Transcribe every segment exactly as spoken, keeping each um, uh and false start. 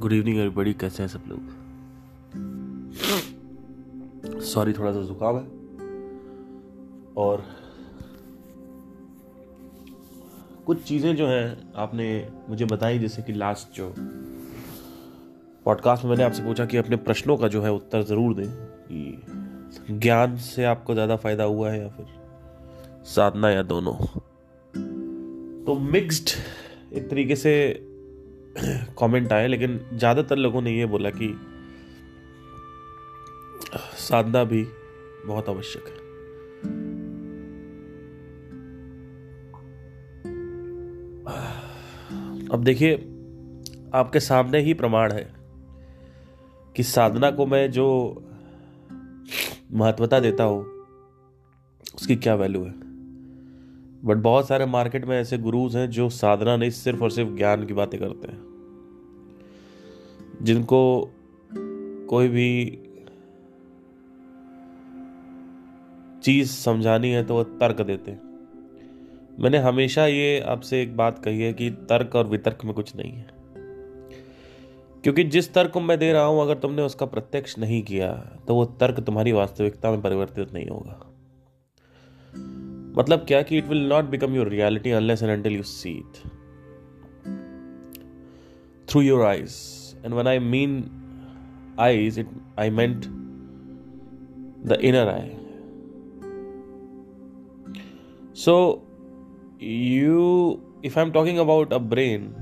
Good evening everybody, कैसे हैं सब लोग। सॉरी, थोड़ा सा जुकाम है और कुछ चीज़ें जो हैं आपने मुझे बताई, जैसे कि लास्ट जो पॉडकास्ट में मैंने आपसे पूछा कि अपने प्रश्नों का जो है उत्तर ज़रूर दें कि ज्ञान से आपको ज़्यादा फ़ायदा हुआ है या फिर साधना, या दोनों। तो मिक्स्ड एक तरीके से कमेंट आए, लेकिन ज़्यादातर लोगों ने ये बोला कि साधना भी बहुत आवश्यक है। अब देखिए, आपके सामने ही प्रमाण है कि साधना को मैं जो महत्वता देता हूँ उसकी क्या वैल्यू है। बट बहुत सारे मार्केट में ऐसे गुरुज हैं जो साधना नहीं, सिर्फ और सिर्फ ज्ञान की बातें करते हैं, जिनको कोई भी चीज़ समझानी है तो वो तर्क देते हैं। मैंने हमेशा ये आपसे एक बात कही है कि तर्क और वितर्क में कुछ नहीं है, क्योंकि जिस तर्क को मैं दे रहा हूँ अगर तुमने उसका प्रत्यक्ष नहीं किया तो वो तर्क तुम्हारी वास्तविकता में परिवर्तित नहीं होगा। मतलब क्या कि it will not become your reality unless and until you see it through your eyes. And when I mean eyes, it I meant the inner eye. So you, if I am talking about a brain,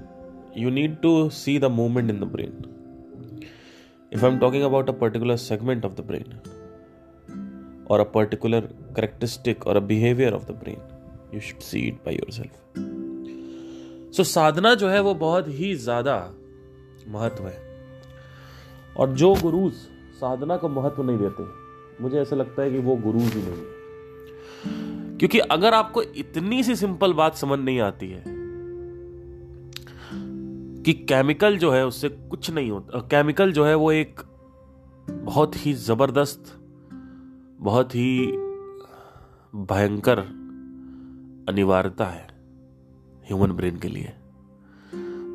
you need to see the movement in the brain. If I am talking about a particular segment of the brain or a particular characteristic or a behavior of the brain, you should see it by yourself. So साधना जो है वो बहुत ही ज़्यादा महत्व है, और जो गुरुज साधना को महत्व नहीं देते, मुझे ऐसा लगता है कि वो गुरुज ही नहीं। क्योंकि अगर आपको इतनी सी सिंपल बात समझ नहीं आती है कि केमिकल जो है उससे कुछ नहीं होता, केमिकल जो है वो एक बहुत ही ज़बरदस्त, बहुत ही भयंकर अनिवार्यता है ह्यूमन ब्रेन के लिए,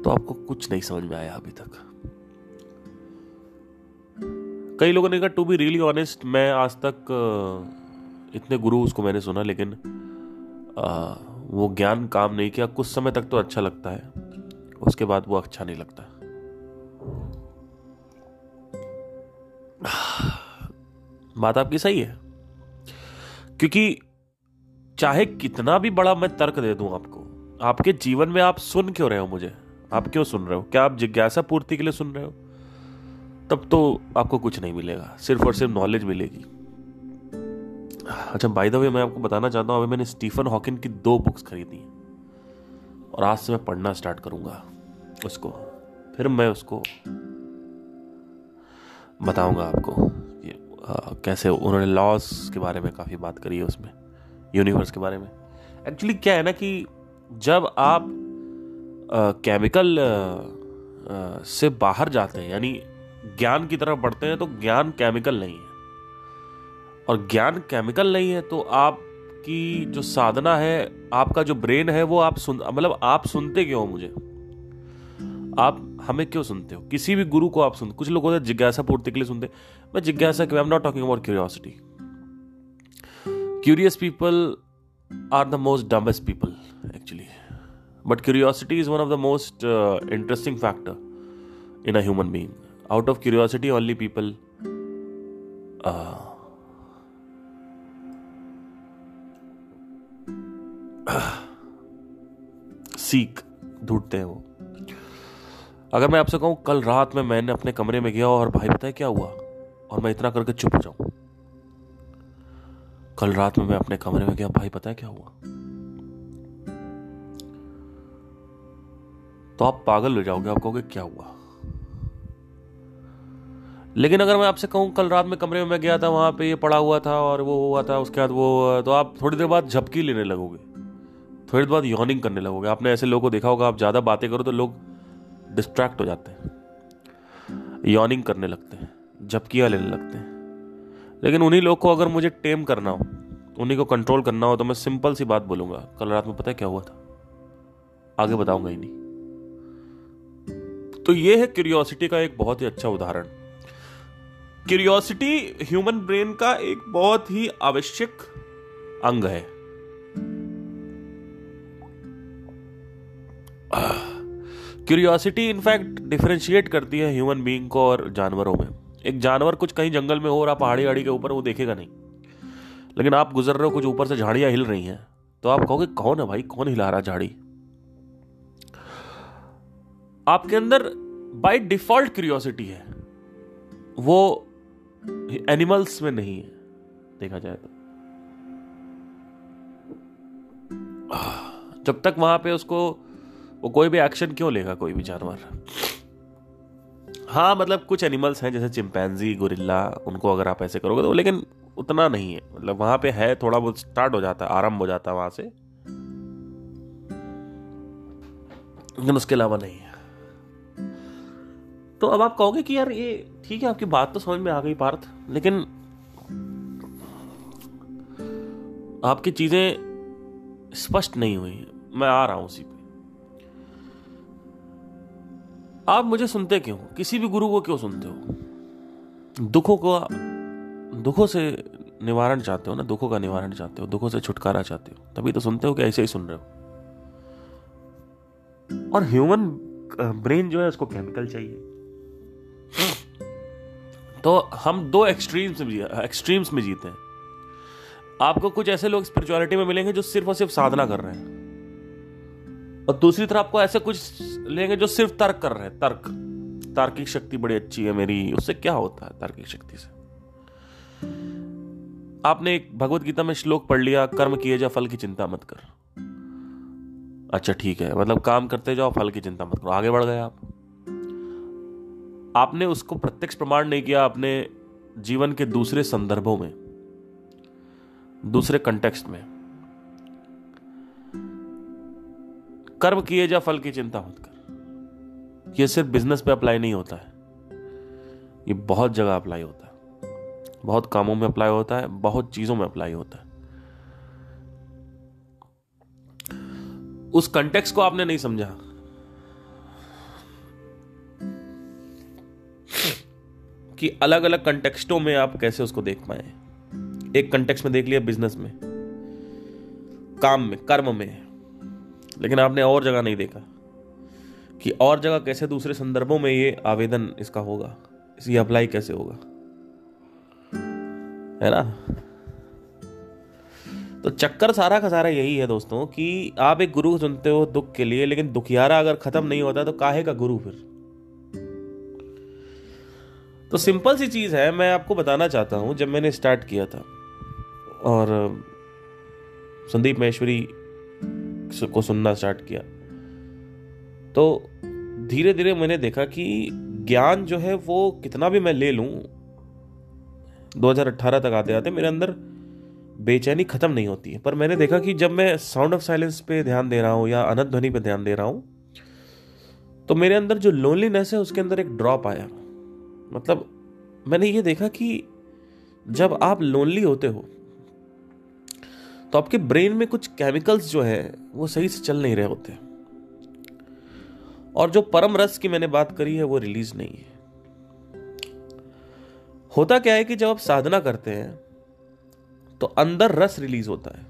तो आपको कुछ नहीं समझ में आया अभी तक। कई लोगों ने कहा, टू बी रियली ऑनेस्ट, मैं आज तक इतने गुरु उसको मैंने सुना, लेकिन आ, वो ज्ञान काम नहीं किया। कुछ समय तक तो अच्छा लगता है, उसके बाद वो अच्छा नहीं लगता। बात आपकी सही है, क्योंकि चाहे कितना भी बड़ा मैं तर्क दे दूं आपको, आपके जीवन में आप सुन क्यों रहे हो मुझे? आप क्यों सुन रहे हो? क्या आप जिज्ञासा पूर्ति के लिए सुन रहे हो? तब तो आपको कुछ नहीं मिलेगा, सिर्फ और सिर्फ नॉलेज मिलेगी। अच्छा, बाय द वे, मैं आपको बताना चाहता हूं, अभी मैंने स्टीफन हॉकिंग की दो बुक्स खरीदी हैं और आज से मैं पढ़ना स्टार्ट करूंगा उसको, फिर मैं उसको बताऊंगा आपको। Uh, कैसे उन्होंने लॉस के बारे में काफ़ी बात करी है उसमें, यूनिवर्स के बारे में। एक्चुअली क्या है ना कि जब आप केमिकल uh, uh, uh, से बाहर जाते हैं, यानी ज्ञान की तरफ बढ़ते हैं, तो ज्ञान केमिकल नहीं है, और ज्ञान केमिकल नहीं है तो आपकी जो साधना है, आपका जो ब्रेन है, वो आप सुन मतलब आप सुनते क्यों हो मुझे? आप हमें क्यों सुनते हो? किसी भी गुरु को आप सुनते, कुछ लोग होते हैं जिज्ञासा पूर्ति के लिए सुनते। मैं जिज्ञासा के, I am not talking about curiosity. Curious people are the most dumbest people actually, but curiosity is one of the most interesting factor in a human being. Out of curiosity only people सीख, ढूंढते हैं वो। अगर मैं आपसे कहूँ, कल रात में मैंने अपने कमरे में गया और भाई पता है क्या हुआ, और मैं इतना करके चुप हो जाऊँ। कल रात में मैं अपने कमरे में गया, भाई पता है क्या हुआ, तो आप पागल हो जाओगे, आप कहोगे क्या हुआ। लेकिन अगर मैं आपसे कहूँ, कल रात में कमरे में मैं गया था, वहां पे ये पड़ा हुआ था और वो हुआ था, उसके बाद वो, तो आप थोड़ी देर बाद झपकी लेने लगोगे, थोड़ी देर बाद यॉर्निंग करने लगोगे। आपने ऐसे लोगों को देखा होगा, आप ज्यादा बातें करो तो लोग डिस्ट्रैक्ट हो जाते हैं, यॉर्निंग करने लगते हैं, झपकियाँ लेने लगते हैं। लेकिन उन्हीं लोग को अगर मुझे टेम करना हो, उन्हीं को कंट्रोल करना हो, तो मैं सिंपल सी बात बोलूँगा, कल रात में पता है क्या हुआ था, आगे बताऊँगा ही नहीं। तो ये है क्यूरियोसिटी का एक बहुत ही अच्छा उदाहरण। क्यूरियोसिटी ह्यूमन ब्रेन का एक बहुत ही आवश्यक अंग है। क्यूरियोसिटी इनफैक्ट डिफरेंशिएट करती है ह्यूमन बीइंग को और जानवरों में। एक जानवर कुछ कहीं जंगल में हो और आप पहाड़ी आड़ी के ऊपर वो देखेगा नहीं, लेकिन आप गुजर रहे हो, कुछ ऊपर से झाड़ियां हिल रही हैं तो आप कहोगे कौन है भाई, कौन हिला रहा झाड़ी। आपके अंदर बाय डिफॉल्ट क्यूरियोसिटी है, वो एनिमल्स में नहीं है देखा जाए तो। जब तक वहां पे उसको वो कोई भी एक्शन क्यों लेगा कोई भी जानवर। हाँ मतलब कुछ एनिमल्स हैं जैसे चिंपैंजी, गोरिल्ला, उनको अगर आप ऐसे करोगे तो, लेकिन उतना नहीं है, मतलब वहां पे है, थोड़ा बहुत स्टार्ट हो जाता है, आरंभ हो जाता है वहां से, लेकिन उसके अलावा नहीं है। तो अब आप कहोगे कि यार ये ठीक है, आपकी बात तो समझ में आ गई पार्थ, लेकिन आपकी चीजें स्पष्ट नहीं हुई। मैं आ रहा हूं उसी पे। आप मुझे सुनते क्यों, किसी भी गुरु को क्यों सुनते हो? दुखों को, दुखों से निवारण चाहते हो ना, दुखों का निवारण चाहते हो, दुखों से छुटकारा चाहते हो, तभी तो सुनते हो कि ऐसे ही सुन रहे हो। और ह्यूमन ब्रेन जो है उसको केमिकल चाहिए। तो हम दो एक्सट्रीम्स में एक्सट्रीम्स में जीते हैं। आपको कुछ ऐसे लोग स्पिरिचुअलिटी में मिलेंगे जो सिर्फ और सिर्फ साधना कर रहे हैं, और दूसरी तरफ आपको ऐसे कुछ लेंगे जो सिर्फ तर्क कर रहे हैं। तर्क, तार्किक शक्ति बड़ी अच्छी है मेरी, उससे क्या होता है तार्किक शक्ति से। आपने एक भगवत गीता में श्लोक पढ़ लिया, कर्म किए जा फल की चिंता मत कर। अच्छा ठीक है, मतलब काम करते जाओ फल की चिंता मत करो, आगे बढ़ गए आप। आपने उसको प्रत्यक्ष प्रमाण नहीं किया, आपने जीवन के दूसरे संदर्भों में, दूसरे कंटेक्स्ट में, कर्म किए जा फल की चिंता मत कर। यह सिर्फ बिजनेस पे अप्लाई नहीं होता है, ये बहुत जगह अप्लाई होता है, बहुत कामों में अप्लाई होता है, बहुत चीजों में अप्लाई होता है। उस कंटेक्स्ट को आपने नहीं समझा। कि अलग अलग कंटेक्स्टों में आप कैसे उसको देख पाए। एक कंटेक्स्ट में देख लिया बिजनेस में, काम में, कर्म में, लेकिन आपने और जगह नहीं देखा कि और जगह कैसे दूसरे संदर्भों में ये आवेदन इसका होगा, इसी अप्लाई कैसे होगा, है ना। तो चक्कर सारा का सारा यही है दोस्तों कि आप एक गुरु सुनते हो दुख के लिए, लेकिन दुखियारा अगर खत्म नहीं होता तो काहे का गुरु फिर। तो सिंपल सी चीज है, मैं आपको बताना चाहता हूं। जब मैंने स्टार्ट किया था और संदीप महेश्वरी को सुनना स्टार्ट किया, तो धीरे धीरे मैंने देखा कि ज्ञान जो है वो कितना भी मैं ले लूं, दो हज़ार अठारह तक आते आते मेरे अंदर बेचैनी खत्म नहीं होती है। पर मैंने देखा कि जब मैं साउंड ऑफ साइलेंस पे ध्यान दे रहा हूं या अनंत ध्वनि पे ध्यान दे रहा हूं, तो मेरे अंदर जो लोनलीनेस है उसके अंदर एक ड्रॉप आया। मतलब मैंने ये देखा कि जब आप लोनली होते हो तो आपके ब्रेन में कुछ केमिकल्स जो है वो सही से चल नहीं रहे होते, और जो परम रस की मैंने बात करी है वो रिलीज नहीं है। होता क्या है कि जब आप साधना करते हैं तो अंदर रस रिलीज होता है,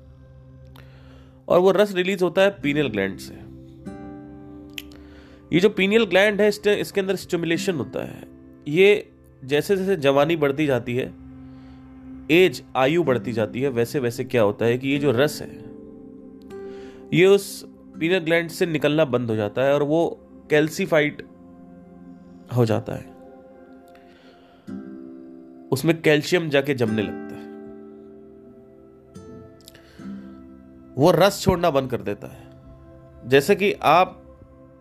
और वो रस रिलीज होता है पीनियल ग्लैंड से। ये जो पीनियल ग्लैंड है इसके अंदर स्टिमुलेशन होता है। ये जैसे जैसे जवानी बढ़ती जाती है, एज, आयु बढ़ती जाती है, वैसे वैसे क्या होता है कि ये जो रस है ये उस पीनल ग्लैंड से निकलना बंद हो जाता है और वो कैल्सिफाइड हो जाता है, उसमें कैल्शियम जाके जमने लगता है, वो रस छोड़ना बंद कर देता है। जैसे कि आप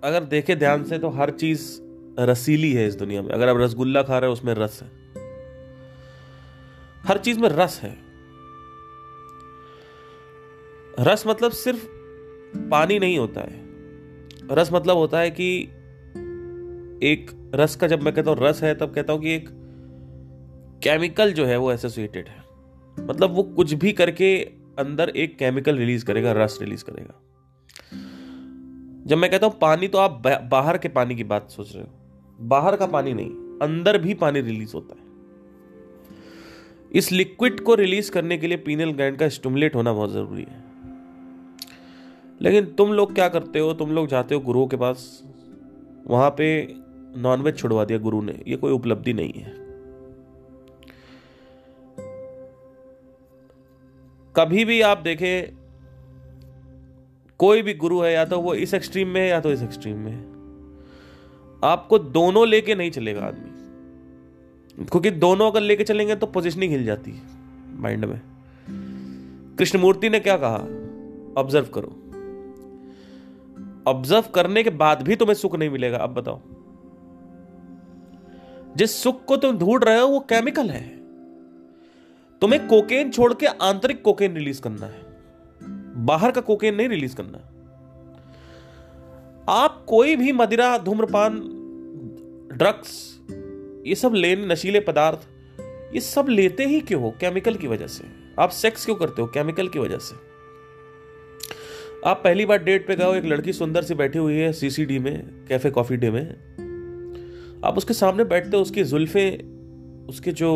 अगर देखें ध्यान से तो हर चीज रसीली है इस दुनिया में। अगर आप रसगुल्ला खा रहे हो उसमें रस है, हर चीज में रस है। रस मतलब सिर्फ पानी नहीं होता है, रस मतलब होता है कि एक रस का, जब मैं कहता हूं रस है तब कहता हूं कि एक केमिकल जो है वो एसोसिएटेड है, मतलब वो कुछ भी करके अंदर एक केमिकल रिलीज करेगा, रस रिलीज करेगा। जब मैं कहता हूं पानी तो आप बाहर के पानी की बात सोच रहे हो, बाहर का पानी नहीं, अंदर भी पानी रिलीज होता है। इस लिक्विड को रिलीज करने के लिए पीनल ग्लैंड का स्टिमुलेट होना बहुत जरूरी है। लेकिन तुम लोग क्या करते हो, तुम लोग जाते हो गुरुओं के पास, वहां पे नॉनवेज छुड़वा दिया गुरु ने, ये कोई उपलब्धि नहीं है। कभी भी आप देखें कोई भी गुरु है, या तो वो इस एक्सट्रीम में है या तो इस एक्सट्रीम में है, आपको दोनों लेके नहीं चलेगा आदमी, क्योंकि दोनों अगर लेके चलेंगे तो पोजीशनिंग हिल जाती है माइंड में। कृष्णमूर्ति ने क्या कहा, ऑब्जर्व करो, ऑब्जर्व करने के बाद भी तुम्हें सुख नहीं मिलेगा। अब बताओ, जिस सुख को तुम ढूंढ रहे हो वो केमिकल है। तुम्हें कोकेन छोड़ के आंतरिक कोकेन रिलीज करना है, बाहर का कोकेन नहीं रिलीज करना। आप कोई भी मदिरा, धूम्रपान, ड्रग्स, ये सब लेने, नशीले पदार्थ, ये सब लेते ही क्यों हो? केमिकल की वजह से। आप सेक्स क्यों करते हो? केमिकल की वजह से। आप पहली बार डेट पे गए हो, एक लड़की सुंदर सी बैठी हुई है सीसीडी में, कैफे कॉफी डे में, आप उसके सामने बैठते हो, उसकी जुल्फे, उसके जो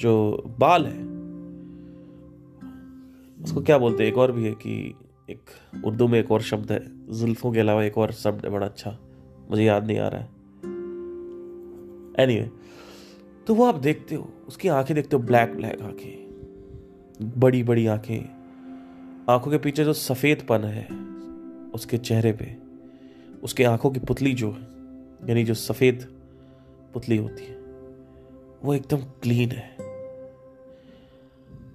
जो बाल है, उसको क्या बोलते हैं, एक और भी है कि एक उर्दू में एक और शब्द है, जुल्फों के अलावा एक और शब्द है बड़ा अच्छा, मुझे याद नहीं आ रहा है। एनीवे anyway, तो वो आप देखते हो, उसकी आंखें देखते हो, ब्लैक ब्लैक आंखें, बड़ी बड़ी आंखें, आंखों के पीछे जो सफेदपन है उसके चेहरे पे, उसके आंखों की पुतली जो है, यानी जो सफेद पुतली होती है, वो एकदम क्लीन है,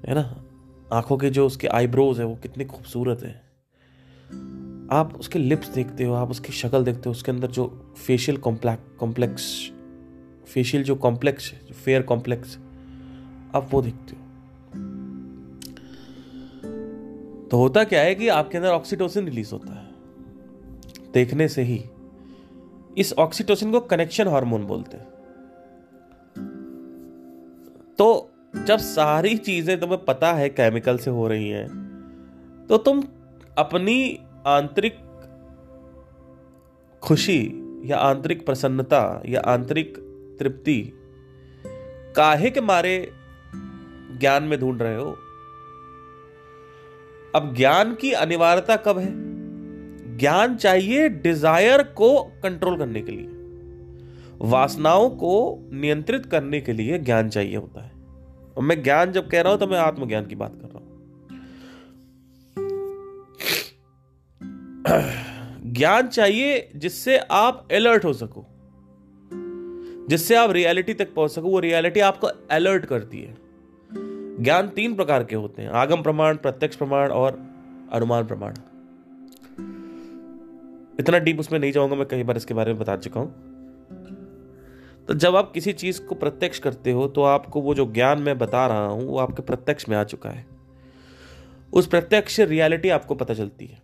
है ना। आंखों के जो उसके आईब्रोज है वो कितने खूबसूरत है। आप उसके लिप्स देखते हो, आप उसकी शक्ल देखते हो, उसके अंदर जो फेशियल कॉम्प्लेक्स, फेशियल जो कॉम्प्लेक्स, फेयर कॉम्प्लेक्स, आप वो देखते हो। तो होता क्या है कि आपके अंदर ऑक्सीटोसिन रिलीज होता है देखने से ही। इस ऑक्सीटोसिन को कनेक्शन हार्मोन बोलते हैं। तो जब सारी चीजें तुम्हें पता है केमिकल से हो रही हैं, तो तुम अपनी आंतरिक खुशी या आंतरिक प्रसन्नता या आंतरिक तृप्ति काहे के मारे ज्ञान में ढूंढ रहे हो? अब ज्ञान की अनिवार्यता कब है? ज्ञान चाहिए डिजायर को कंट्रोल करने के लिए, वासनाओं को नियंत्रित करने के लिए ज्ञान चाहिए होता है। और मैं ज्ञान जब कह रहा हूं तो मैं आत्मज्ञान की बात कर रहा हूं। ज्ञान चाहिए जिससे आप अलर्ट हो सको, जिससे आप रियलिटी तक पहुंच सको। वो रियलिटी आपको अलर्ट करती है। ज्ञान तीन प्रकार के होते हैं, आगम प्रमाण, प्रत्यक्ष प्रमाण और अनुमान प्रमाण। इतना डीप उसमें नहीं जाऊंगा, मैं कई बार इसके बारे में बता चुका हूं। तो जब आप किसी चीज़ को प्रत्यक्ष करते हो तो आपको वो जो ज्ञान मैं बता रहा हूँ वो आपके प्रत्यक्ष में आ चुका है। उस प्रत्यक्ष रियलिटी आपको पता चलती है।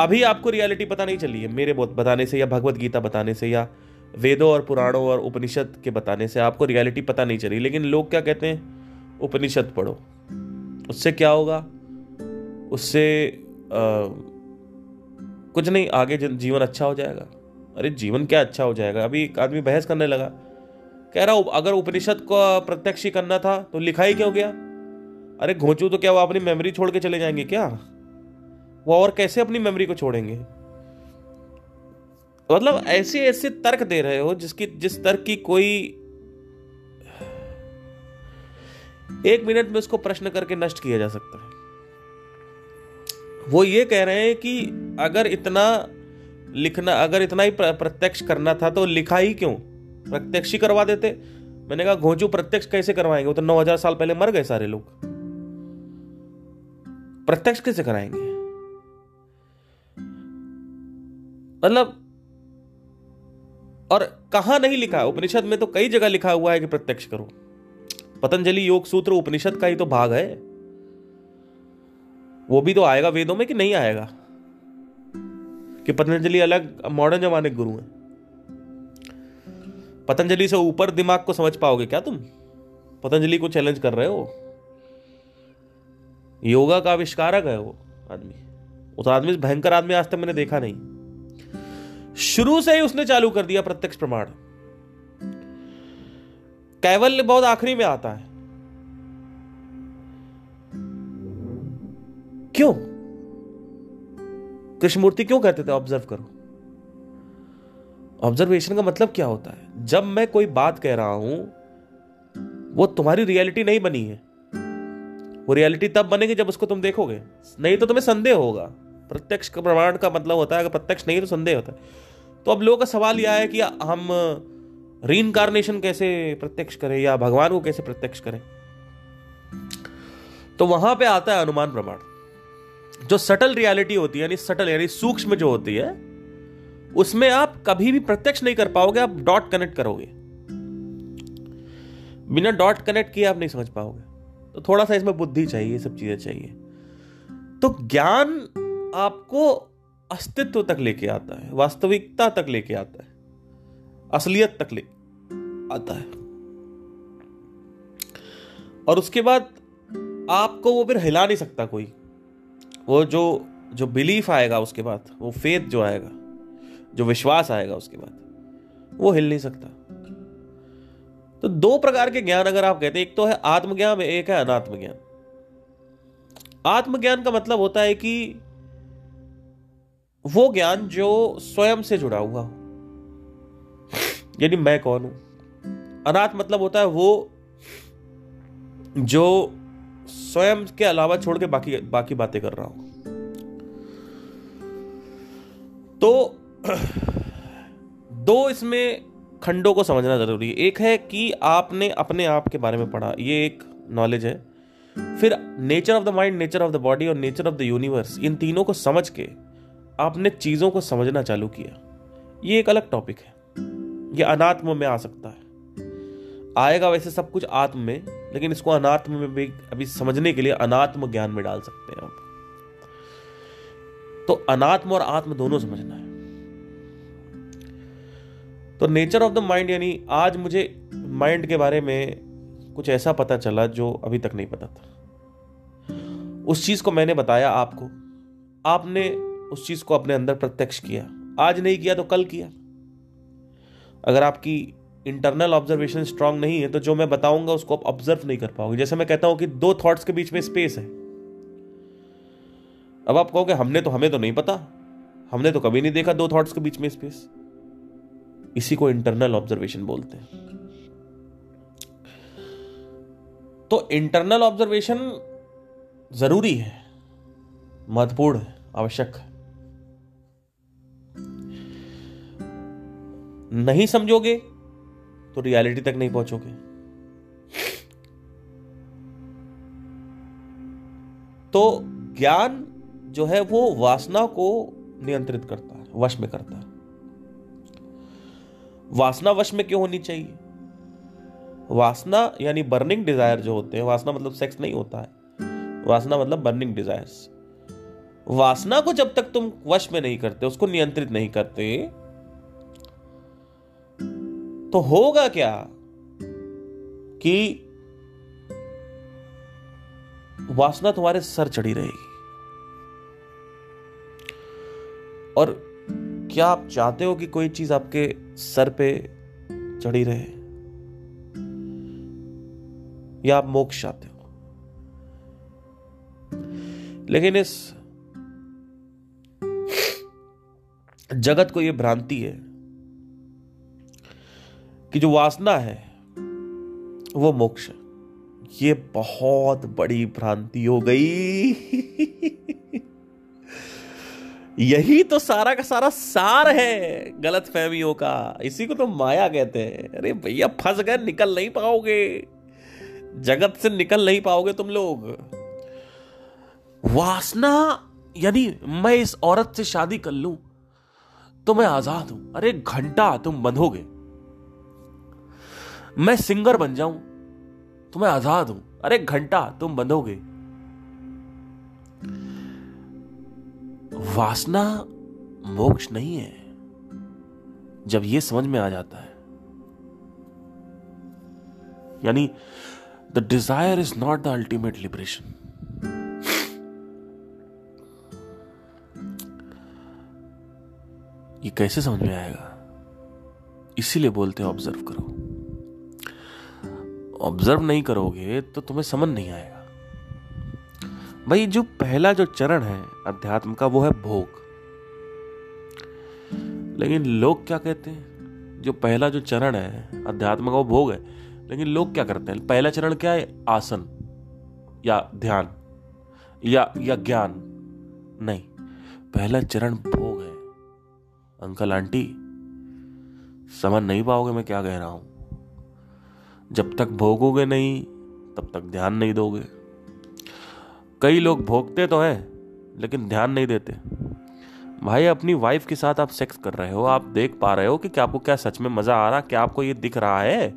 अभी आपको रियलिटी पता नहीं चली है मेरे बताने से, या भगवत गीता बताने से, या वेदों और पुराणों और उपनिषद के बताने से आपको रियलिटी पता नहीं चली। लेकिन लोग क्या कहते हैं, उपनिषद पढ़ो, उससे क्या होगा, उससे आ, कुछ नहीं, आगे जीवन अच्छा हो जाएगा। अरे जीवन क्या अच्छा हो जाएगा? अभी एक आदमी बहस करने लगा, कह रहा हूं अगर उपनिषद को प्रत्यक्ष ही करना था तो लिखा ही क्यों गया? अरे घोंचू, तो क्या वो अपनी मेमोरी छोड़ के चले जाएंगे क्या? वो और कैसे अपनी मेमोरी को छोड़ेंगे? मतलब ऐसे ऐसे तर्क दे रहे हो जिसकी जिस तर्क की कोई एक मिनट में उसको प्रश्न करके नष्ट किया जा सकता है। वो ये कह रहे हैं कि अगर इतना लिखना, अगर इतना ही प्रत्यक्ष करना था तो लिखा ही क्यों, प्रत्यक्ष ही करवा देते। मैंने कहा घोंचू, प्रत्यक्ष कैसे करवाएंगे, वो तो नौ हज़ार साल पहले मर गए सारे लोग, प्रत्यक्ष कैसे कराएंगे? मतलब और कहां नहीं लिखा है उपनिषद में, तो कई जगह लिखा हुआ है कि प्रत्यक्ष करो। पतंजलि योग सूत्र उपनिषद का ही तो भाग है, वो भी तो आएगा वेदों में कि नहीं आएगा? कि पतंजलि अलग, मॉडर्न जमाने के गुरु हैं। पतंजलि से ऊपर दिमाग को समझ पाओगे क्या तुम? पतंजलि को चैलेंज कर रहे हो, योगा का आविष्कारक है वो आदमी। उस आदमी से भयंकर आदमी आज तक मैंने देखा नहीं। शुरू से ही उसने चालू कर दिया प्रत्यक्ष प्रमाण। कैवल्य बहुत आखिरी में आता है, क्यों? कृष्णमूर्ति क्यों कहते थे ऑब्जर्व करो? ऑब्जर्वेशन का मतलब क्या होता है? जब मैं कोई बात कह रहा हूं वो तुम्हारी रियलिटी नहीं बनी है, वो रियलिटी तब बनेगी जब उसको तुम देखोगे, नहीं तो तुम्हें संदेह होगा। प्रत्यक्ष प्रमाण का मतलब होता है, अगर प्रत्यक्ष नहीं तो संदेह होता है। तो अब लोगों का सवाल यह है कि हम रीइनकार्नेशन कैसे प्रत्यक्ष करें या भगवान को कैसे प्रत्यक्ष करें? तो वहां पे आता है अनुमान प्रमाण। जो सटल रियलिटी होती है, यानी सटल यानी सूक्ष्म जो होती है, उसमें आप कभी भी प्रत्यक्ष नहीं कर पाओगे, आप डॉट कनेक्ट करोगे। बिना डॉट कनेक्ट किए आप नहीं समझ पाओगे। तो थोड़ा सा इसमें बुद्धि चाहिए, सब चीजें चाहिए। तो ज्ञान आपको अस्तित्व तक लेके आता है, वास्तविकता तक लेके आता है, असलियत तक ले आता है, और उसके बाद आपको वो फिर हिला नहीं सकता कोई। वो जो जो बिलीफ आएगा उसके बाद, वो फेथ जो आएगा, जो विश्वास आएगा उसके बाद, वो हिल नहीं सकता। तो दो प्रकार के ज्ञान अगर आप कहते हैं, एक तो है आत्मज्ञान, एक है अनात्मज्ञान। आत्मज्ञान का मतलब होता है कि वो ज्ञान जो स्वयं से जुड़ा हुआ हो, यानी मैं कौन हूं। अनाथ मतलब होता है वो जो स्वयं के अलावा छोड़ के बाकी बाकी बातें कर रहा हूं। तो दो इसमें खंडों को समझना जरूरी है। एक है कि आपने अपने आप के बारे में पढ़ा, ये एक नॉलेज है। फिर nature of the mind, nature of the body और नेचर ऑफ द यूनिवर्स, इन तीनों को समझ के आपने चीजों को समझना चालू किया, ये एक अलग टॉपिक है। ये अनात्म में आ सकता है, आएगा वैसे सब कुछ आत्म में, लेकिन इसको अनात्म में भी अभी समझने के लिए अनात्म ज्ञान में डाल सकते हैं आप। तो अनात्म और आत्म दोनों समझना है। तो नेचर ऑफ द माइंड, यानी आज मुझे माइंड के बारे में कुछ ऐसा पता चला जो अभी तक नहीं पता था। उस चीज को मैंने बताया आपको, आपने उस चीज को अपने अंदर प्रत्यक्ष किया। आज नहीं किया तो कल किया। अगर आपकी इंटरनल ऑब्जर्वेशन स्ट्रांग नहीं है तो जो मैं बताऊंगा उसको आप ऑब्जर्व नहीं कर पाओगे। जैसे मैं कहता हूं कि दो थॉट्स के बीच में स्पेस है, अब आप कहोगे हमने तो हमें तो नहीं पता, हमने तो कभी नहीं देखा दो थॉट्स के बीच में स्पेस। इसी को इंटरनल ऑब्जर्वेशन बोलते हैं। तो इंटरनल ऑब्जर्वेशन जरूरी है, महत्वपूर्ण है, आवश्यक है। नहीं समझोगे तो रियलिटी तक नहीं पहुंचोगे। तो ज्ञान जो है वो वासना को नियंत्रित करता है, वश में करता है। वासना वश में क्यों होनी चाहिए? वासना यानी बर्निंग डिजायर जो होते हैं, वासना मतलब सेक्स नहीं होता है, वासना मतलब बर्निंग डिजायर्स। वासना को जब तक तुम वश में नहीं करते, उसको नियंत्रित नहीं करते, तो होगा क्या कि वासना तुम्हारे सर चढ़ी रहेगी। और क्या आप चाहते हो कि कोई चीज आपके सर पे चढ़ी रहे, या आप मोक्ष चाहते हो? लेकिन इस जगत को यह भ्रांति है कि जो वासना है वो मोक्ष है। ये बहुत बड़ी भ्रांति हो गई। यही तो सारा का सारा सार है गलत फहमियों का, इसी को तो माया कहते हैं। अरे भैया फंस गए, निकल नहीं पाओगे, जगत से निकल नहीं पाओगे तुम लोग। वासना यानी मैं इस औरत से शादी कर लूं तो मैं आजाद हूं, अरे घंटा तुम बंधोगे। मैं सिंगर बन जाऊं तो मैं आजाद हूं, अरे घंटा तुम बंधोगे। वासना मोक्ष नहीं है, जब यह समझ में आ जाता है। यानी the desire is not the ultimate liberation. ये कैसे समझ में आएगा? इसीलिए बोलते हैं ऑब्जर्व करो। ऑब्जर्व नहीं करोगे तो तुम्हें समझ नहीं आएगा। भाई जो पहला जो चरण है अध्यात्म का वो है भोग। लेकिन लोग क्या कहते हैं, जो पहला जो चरण है अध्यात्म का वो भोग है, लेकिन लोग क्या करते हैं? पहला चरण क्या है? आसन या ध्यान या या ज्ञान। नहीं, पहला चरण भोग है। अंकल आंटी समझ नहीं पाओगे मैं क्या कह रहा हूं। जब तक भोगोगे नहीं तब तक ध्यान नहीं दोगे। कई लोग भोगते तो हैं लेकिन ध्यान नहीं देते। भाई अपनी वाइफ के साथ आप सेक्स कर रहे हो, आप देख पा रहे हो कि क्या आपको क्या सच में मज़ा आ रहा, क्या आपको ये दिख रहा है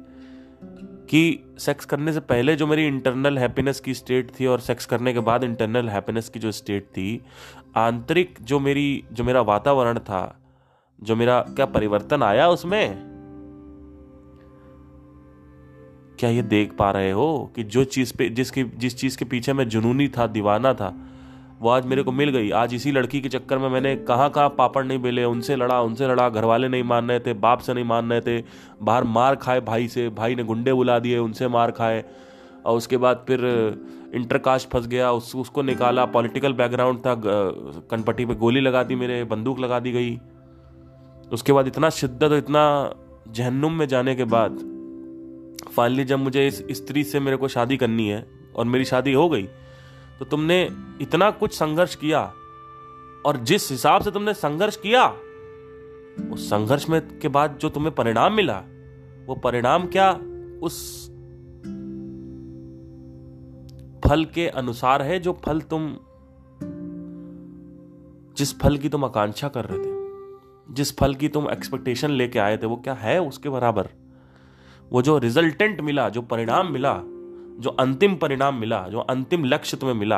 कि सेक्स करने से पहले जो मेरी इंटरनल हैप्पीनेस की स्टेट थी और सेक्स करने के बाद इंटरनल हैप्पीनेस की जो स्टेट थी, आंतरिक जो मेरी जो मेरा वातावरण था, जो मेरा क्या परिवर्तन आया उसमें, क्या ये देख पा रहे हो कि जो चीज़ पे जिसकी जिस चीज़ के पीछे मैं जुनूनी था, दीवाना था, वो आज मेरे को मिल गई। आज इसी लड़की के चक्कर में मैंने कहाँ कहाँ पापड़ नहीं बेले, उनसे लड़ा उनसे लड़ा घर वाले नहीं मान रहे थे, बाप से नहीं मान रहे थे, बाहर मार खाए भाई से, भाई ने गुंडे बुला दिए उनसे मार खाए, और उसके बाद फिर इंटरकास्ट फंस गया, उस, उसको निकाला, पॉलिटिकल बैकग्राउंड था, कनपट्टी पे गोली लगा दी, मेरे बंदूक लगा दी गई। उसके बाद इतना शिद्दत, इतना जहन्नुम में जाने के बाद फाइनली जब मुझे इस स्त्री से मेरे को शादी करनी है और मेरी शादी हो गई, तो तुमने इतना कुछ संघर्ष किया और जिस हिसाब से तुमने संघर्ष किया, उस संघर्ष में के बाद जो तुम्हें परिणाम मिला, वो परिणाम क्या उस फल के अनुसार है जो फल तुम जिस फल की तुम आकांक्षा कर रहे थे, जिस फल की तुम एक्सपेक्टेशन लेके आए थे, वो क्या है उसके बराबर। वो जो रिजल्टेंट मिला, जो परिणाम मिला, जो अंतिम परिणाम मिला, जो अंतिम लक्ष्य तुम्हें मिला,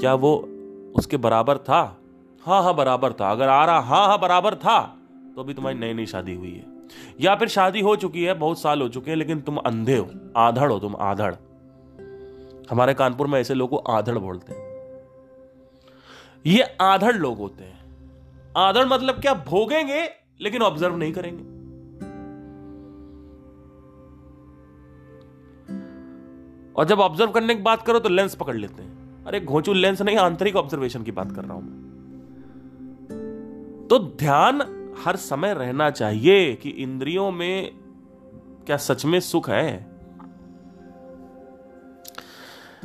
क्या वो उसके बराबर था? हाँ हाँ बराबर था। अगर आ रहा हाँ हाँ बराबर था तो अभी तुम्हारी नई नई शादी हुई है, या फिर शादी हो चुकी है, बहुत साल हो चुके हैं, लेकिन तुम अंधे हो, आधड़ हो तुम, आधड़। हमारे कानपुर में ऐसे लोगों को आधड़ बोलते हैं। ये आधड़ लोग होते हैं। आधड़ मतलब क्या? भोगेंगे लेकिन ऑब्जर्व नहीं करेंगे। और जब ऑब्जर्व करने की बात करो तो लेंस पकड़ लेते हैं। अरे घोंचू, लेंस नहीं, आंतरिक ऑब्जर्वेशन की बात कर रहा हूं मैं। तो ध्यान हर समय रहना चाहिए कि इंद्रियों में क्या सच में सुख है।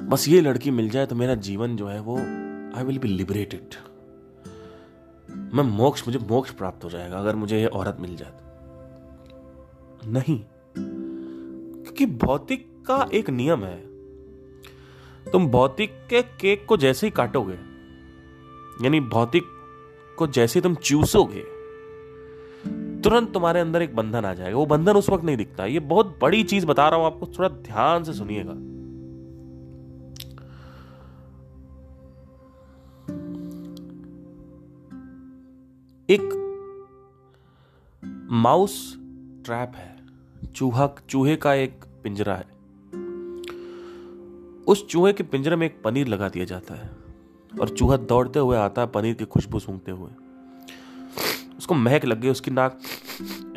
बस ये लड़की मिल जाए तो मेरा जीवन जो है वो आई विल बी लिबरेटेड, मैं मोक्ष मुझे मोक्ष प्राप्त हो जाएगा अगर मुझे ये औरत मिल जाए। नहीं, क्योंकि भौतिक का एक नियम है, तुम भौतिक के केक को जैसे ही काटोगे, यानी भौतिक को जैसे तुम चूसोगे, तुरंत तुम्हारे अंदर एक बंधन आ जाएगा। वो बंधन उस वक्त नहीं दिखता। ये बहुत बड़ी चीज बता रहा हूं आपको, थोड़ा ध्यान से सुनिएगा। एक माउस ट्रैप है, चूहा चूहे का एक पिंजरा है। उस चूहे के पिंजरे में एक पनीर लगा दिया जाता है और चूहा दौड़ते हुए आता है, पनीर की खुशबू सूंघते हुए। उसको महक लग गई, उसकी नाक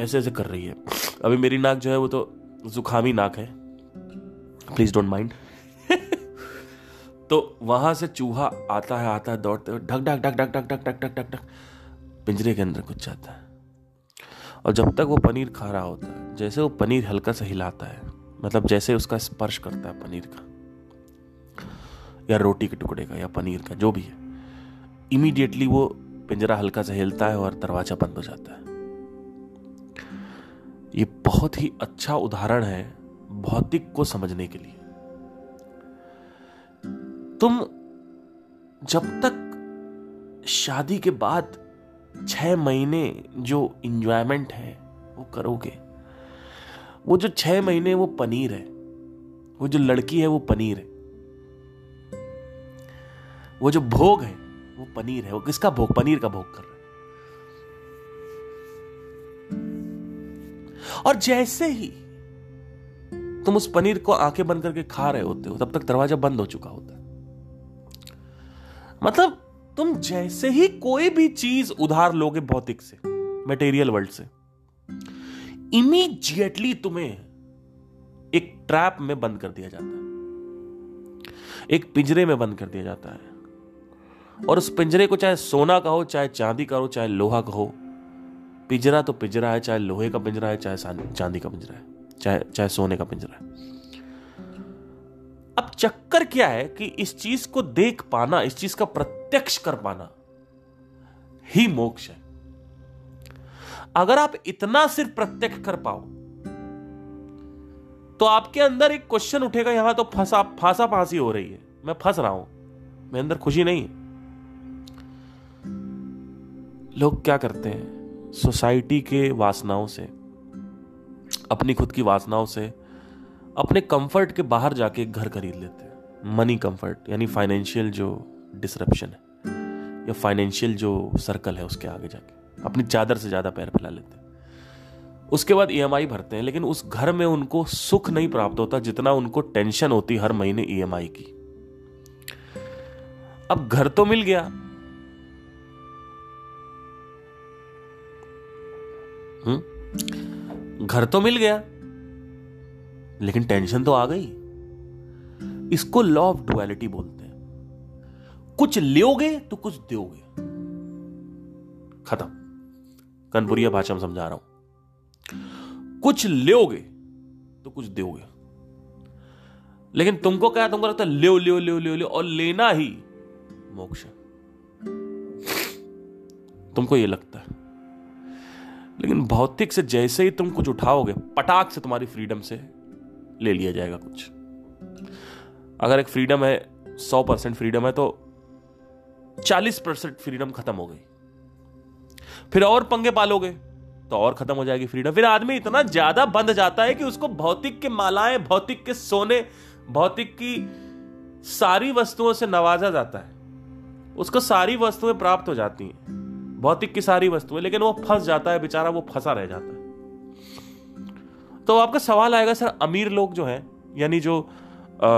ऐसे ऐसे कर रही है। अभी मेरी नाक जो है वो तो जुखामी नाक है, प्लीज डोंट माइंड। तो वहां से चूहा आता है आता है दौड़ते हुए, ढक ढक ढक ढक ढक ढक ढक ढक ढक पिंजरे के अंदर घुस जाता है। और जब तक वो पनीर खा रहा होता है, जैसे वो पनीर हल्का सा हिलाता है, मतलब जैसे उसका स्पर्श करता है पनीर का या रोटी के टुकड़े का या पनीर का जो भी है, इमीडिएटली वो पिंजरा हल्का सा हिलता है और दरवाजा बंद हो जाता है। ये बहुत ही अच्छा उदाहरण है भौतिक को समझने के लिए। तुम जब तक शादी के बाद छह महीने जो इंजॉयमेंट है वो करोगे, वो जो छह महीने वो पनीर है, वो जो लड़की है वो पनीर है, वो जो भोग है वो पनीर है। वो किसका भोग? पनीर का भोग कर रहा है। और जैसे ही तुम उस पनीर को आंखें बंद करके खा रहे होते हो, तब तक दरवाजा बंद हो चुका होता है। मतलब तुम जैसे ही कोई भी चीज उधार लोगे भौतिक से, मटेरियल वर्ल्ड से, इमीडिएटली तुम्हें एक ट्रैप में बंद कर दिया जाता है, एक पिंजरे में बंद कर दिया जाता है। और उस पिंजरे को चाहे सोना का हो, चाहे चांदी का हो, चाहे लोहा का हो, पिंजरा तो पिंजरा है, चाहे लोहे का पिंजरा है, चाहे चांदी का पिंजरा है, चाहे चाहे सोने का पिंजरा है। अब चक्कर क्या है कि इस चीज को देख पाना, इस चीज का प्रत्यक्ष कर पाना ही मोक्ष है। अगर आप इतना सिर्फ प्रत्यक्ष कर पाओ तो आपके अंदर एक क्वेश्चन उठेगा, यहां तो फंसा फांसा फांसी हो रही है, मैं फंस रहा हूं, मेरे अंदर खुशी नहीं है। लोग क्या करते हैं, सोसाइटी के वासनाओं से, अपनी खुद की वासनाओं से, अपने कंफर्ट के बाहर जाके एक घर खरीद लेते हैं। मनी कंफर्ट, यानी फाइनेंशियल जो डिसरप्शन है या फाइनेंशियल जो सर्कल है उसके आगे जाके अपनी चादर से ज़्यादा पैर फैला लेते हैं। उसके बाद ईएमआई भरते हैं, लेकिन उस घर में उनको सुख नहीं प्राप्त होता जितना उनको टेंशन होती हर महीने ईएमआई की। अब घर तो मिल गया, हम्म घर तो मिल गया लेकिन टेंशन तो आ गई। इसको लॉ ऑफ डुअलिटी बोलते हैं, कुछ लोगे तो कुछ दोगे। खत्म, कनपुरिया भाषा में समझा रहा हूं, कुछ लोगे तो कुछ दोगे। लेकिन तुमको क्या, तुमको लगता है लो लो लो लो लो और लेना ही मोक्ष, तुमको ये लगता है। लेकिन भौतिक से जैसे ही तुम कुछ उठाओगे, पटाख से तुम्हारी फ्रीडम से ले लिया जाएगा कुछ। अगर एक फ्रीडम है, सौ परसेंट फ्रीडम है, तो चालीस परसेंट फ्रीडम खत्म हो गई। फिर और पंगे पालोगे तो और खत्म हो जाएगी फ्रीडम। फिर आदमी इतना ज्यादा बंध जाता है कि उसको भौतिक के मालाएं, भौतिक के सोने, भौतिक की सारी वस्तुओं से नवाजा जाता है, उसको सारी वस्तुएं प्राप्त हो जाती हैं, भौतिक की सारी वस्तुएं, लेकिन वो फंस जाता है बेचारा, वो फंसा रह जाता है। तो आपका सवाल आएगा, सर अमीर लोग जो हैं, यानी जो आ, आ,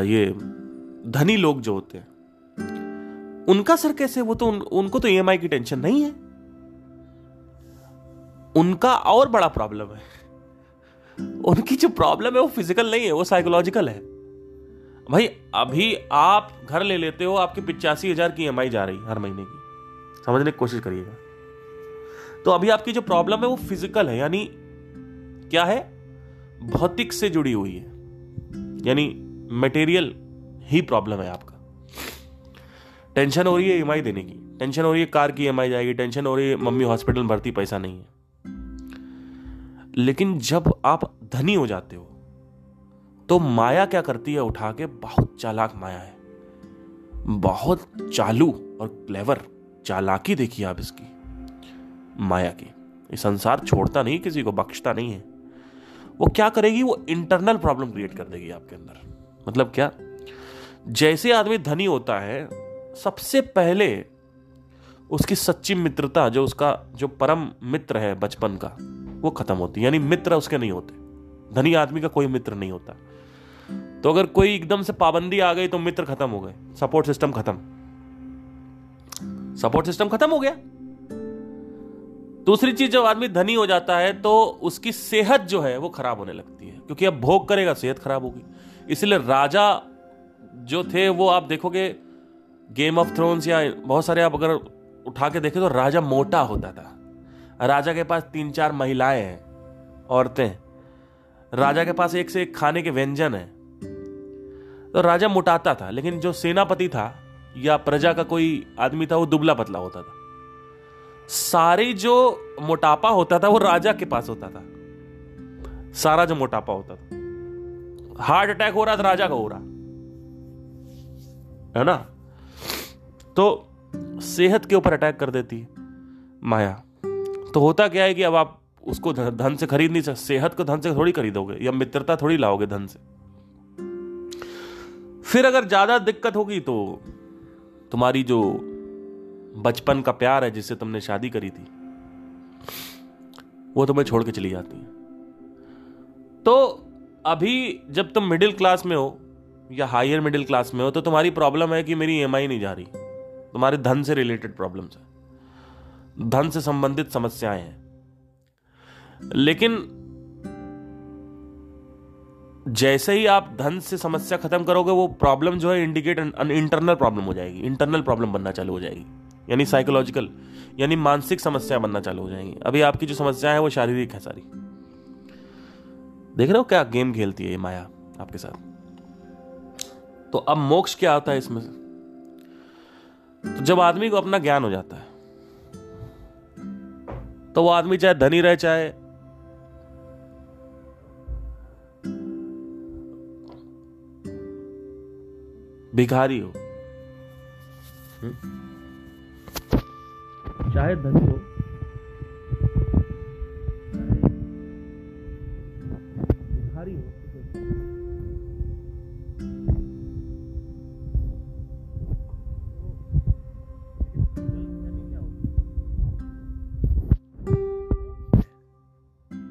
ये धनी लोग जो होते हैं, उनका सर कैसे, वो तो उन, उनको तो ईएमआई की टेंशन नहीं है। उनका और बड़ा प्रॉब्लम है, उनकी जो प्रॉब्लम है वो फिजिकल नहीं है, वो साइकोलॉजिकल है। भाई अभी आप घर ले लेते हो, आपकी पिचासी हजार की ईएमआई जा रही है हर महीने की, समझने की कोशिश करिएगा। तो अभी आपकी जो प्रॉब्लम है वो फिजिकल है, यानी क्या है, भौतिक से जुड़ी हुई है, यानी मटेरियल ही प्रॉब्लम है आपका। टेंशन हो रही है ईएमआई देने की, टेंशन हो रही है कार की ईएमआई जाएगी, टेंशन हो रही है मम्मी हॉस्पिटल भर्ती, पैसा नहीं है। लेकिन जब आप धनी हो जाते हो तो माया क्या करती है, उठा के, बहुत चालाक माया है, बहुत चालू और क्लेवर, चालाकी देखिए आप इसकी, माया की। ये संसार छोड़ता नहीं, किसी को बख्शता नहीं है। वो क्या करेगी, वो इंटरनल प्रॉब्लम क्रिएट कर देगी आपके अंदर। मतलब क्या, जैसे आदमी धनी होता है, सबसे पहले उसकी सच्ची मित्रता, जो उसका जो परम मित्र है बचपन का, वो खत्म होती है, यानी मित्र उसके नहीं होते। धनी आदमी का कोई मित्र नहीं होता। तो अगर कोई एकदम से पाबंदी आ गई तो मित्र खत्म हो गए, सपोर्ट सिस्टम खत्म, सपोर्ट सिस्टम खत्म हो गया। दूसरी चीज, जब आदमी धनी हो जाता है तो उसकी सेहत जो है वो खराब होने लगती है, क्योंकि अब भोग करेगा, सेहत खराब होगी। इसलिए राजा जो थे वो आप देखोगे गेम ऑफ थ्रोन्स या बहुत सारे, आप अगर उठा के देखें तो राजा मोटा होता था, राजा के पास तीन चार महिलाएं हैं, औरतें, राजा के पास एक से एक खाने के व्यंजन है, तो राजा मोटाता था। लेकिन जो सेनापति था या प्रजा का कोई आदमी था वो दुबला पतला होता था। सारी जो मोटापा होता था वो राजा के पास होता था, सारा जो मोटापा होता था। हार्ट अटैक हो रहा था, राजा का हो रहा है ना। तो सेहत के ऊपर अटैक कर देती है माया। तो होता क्या है कि अब आप उसको धन से खरीद नहीं सकते, सेहत को धन से थोड़ी खरीदोगे या मित्रता थोड़ी लाओगे धन से। फिर अगर ज्यादा दिक्कत होगी तो तुम्हारी जो बचपन का प्यार है, जिससे तुमने शादी करी थी, वो तुम्हें छोड़ के चली जाती है। तो अभी जब तुम मिडिल क्लास में हो या हायर मिडिल क्लास में हो तो तुम्हारी प्रॉब्लम है कि मेरी ईएमआई नहीं जा रही, तुम्हारे धन से रिलेटेड प्रॉब्लम्स है। धन से संबंधित समस्याएं हैं। लेकिन जैसे ही आप धन से समस्या खत्म करोगे वो प्रॉब्लम जो है इंडिकेट इंटरनल प्रॉब्लम हो जाएगी, इंटरनल प्रॉब्लम बनना चालू हो जाएगी, यानी साइकोलॉजिकल यानी मानसिक समस्या बनना चालू हो जाएंगी। अभी आपकी जो समस्या है वो शारीरिक है सारी। देख रहे हो क्या गेम खेलती है ये माया आपके साथ। तो अब मोक्ष क्या आता है इसमें? तो जब आदमी को अपना ज्ञान हो जाता है तो वो आदमी चाहे धनी रहे चाहे भिखारी हो, चाहे धनी हो भिखारी हो,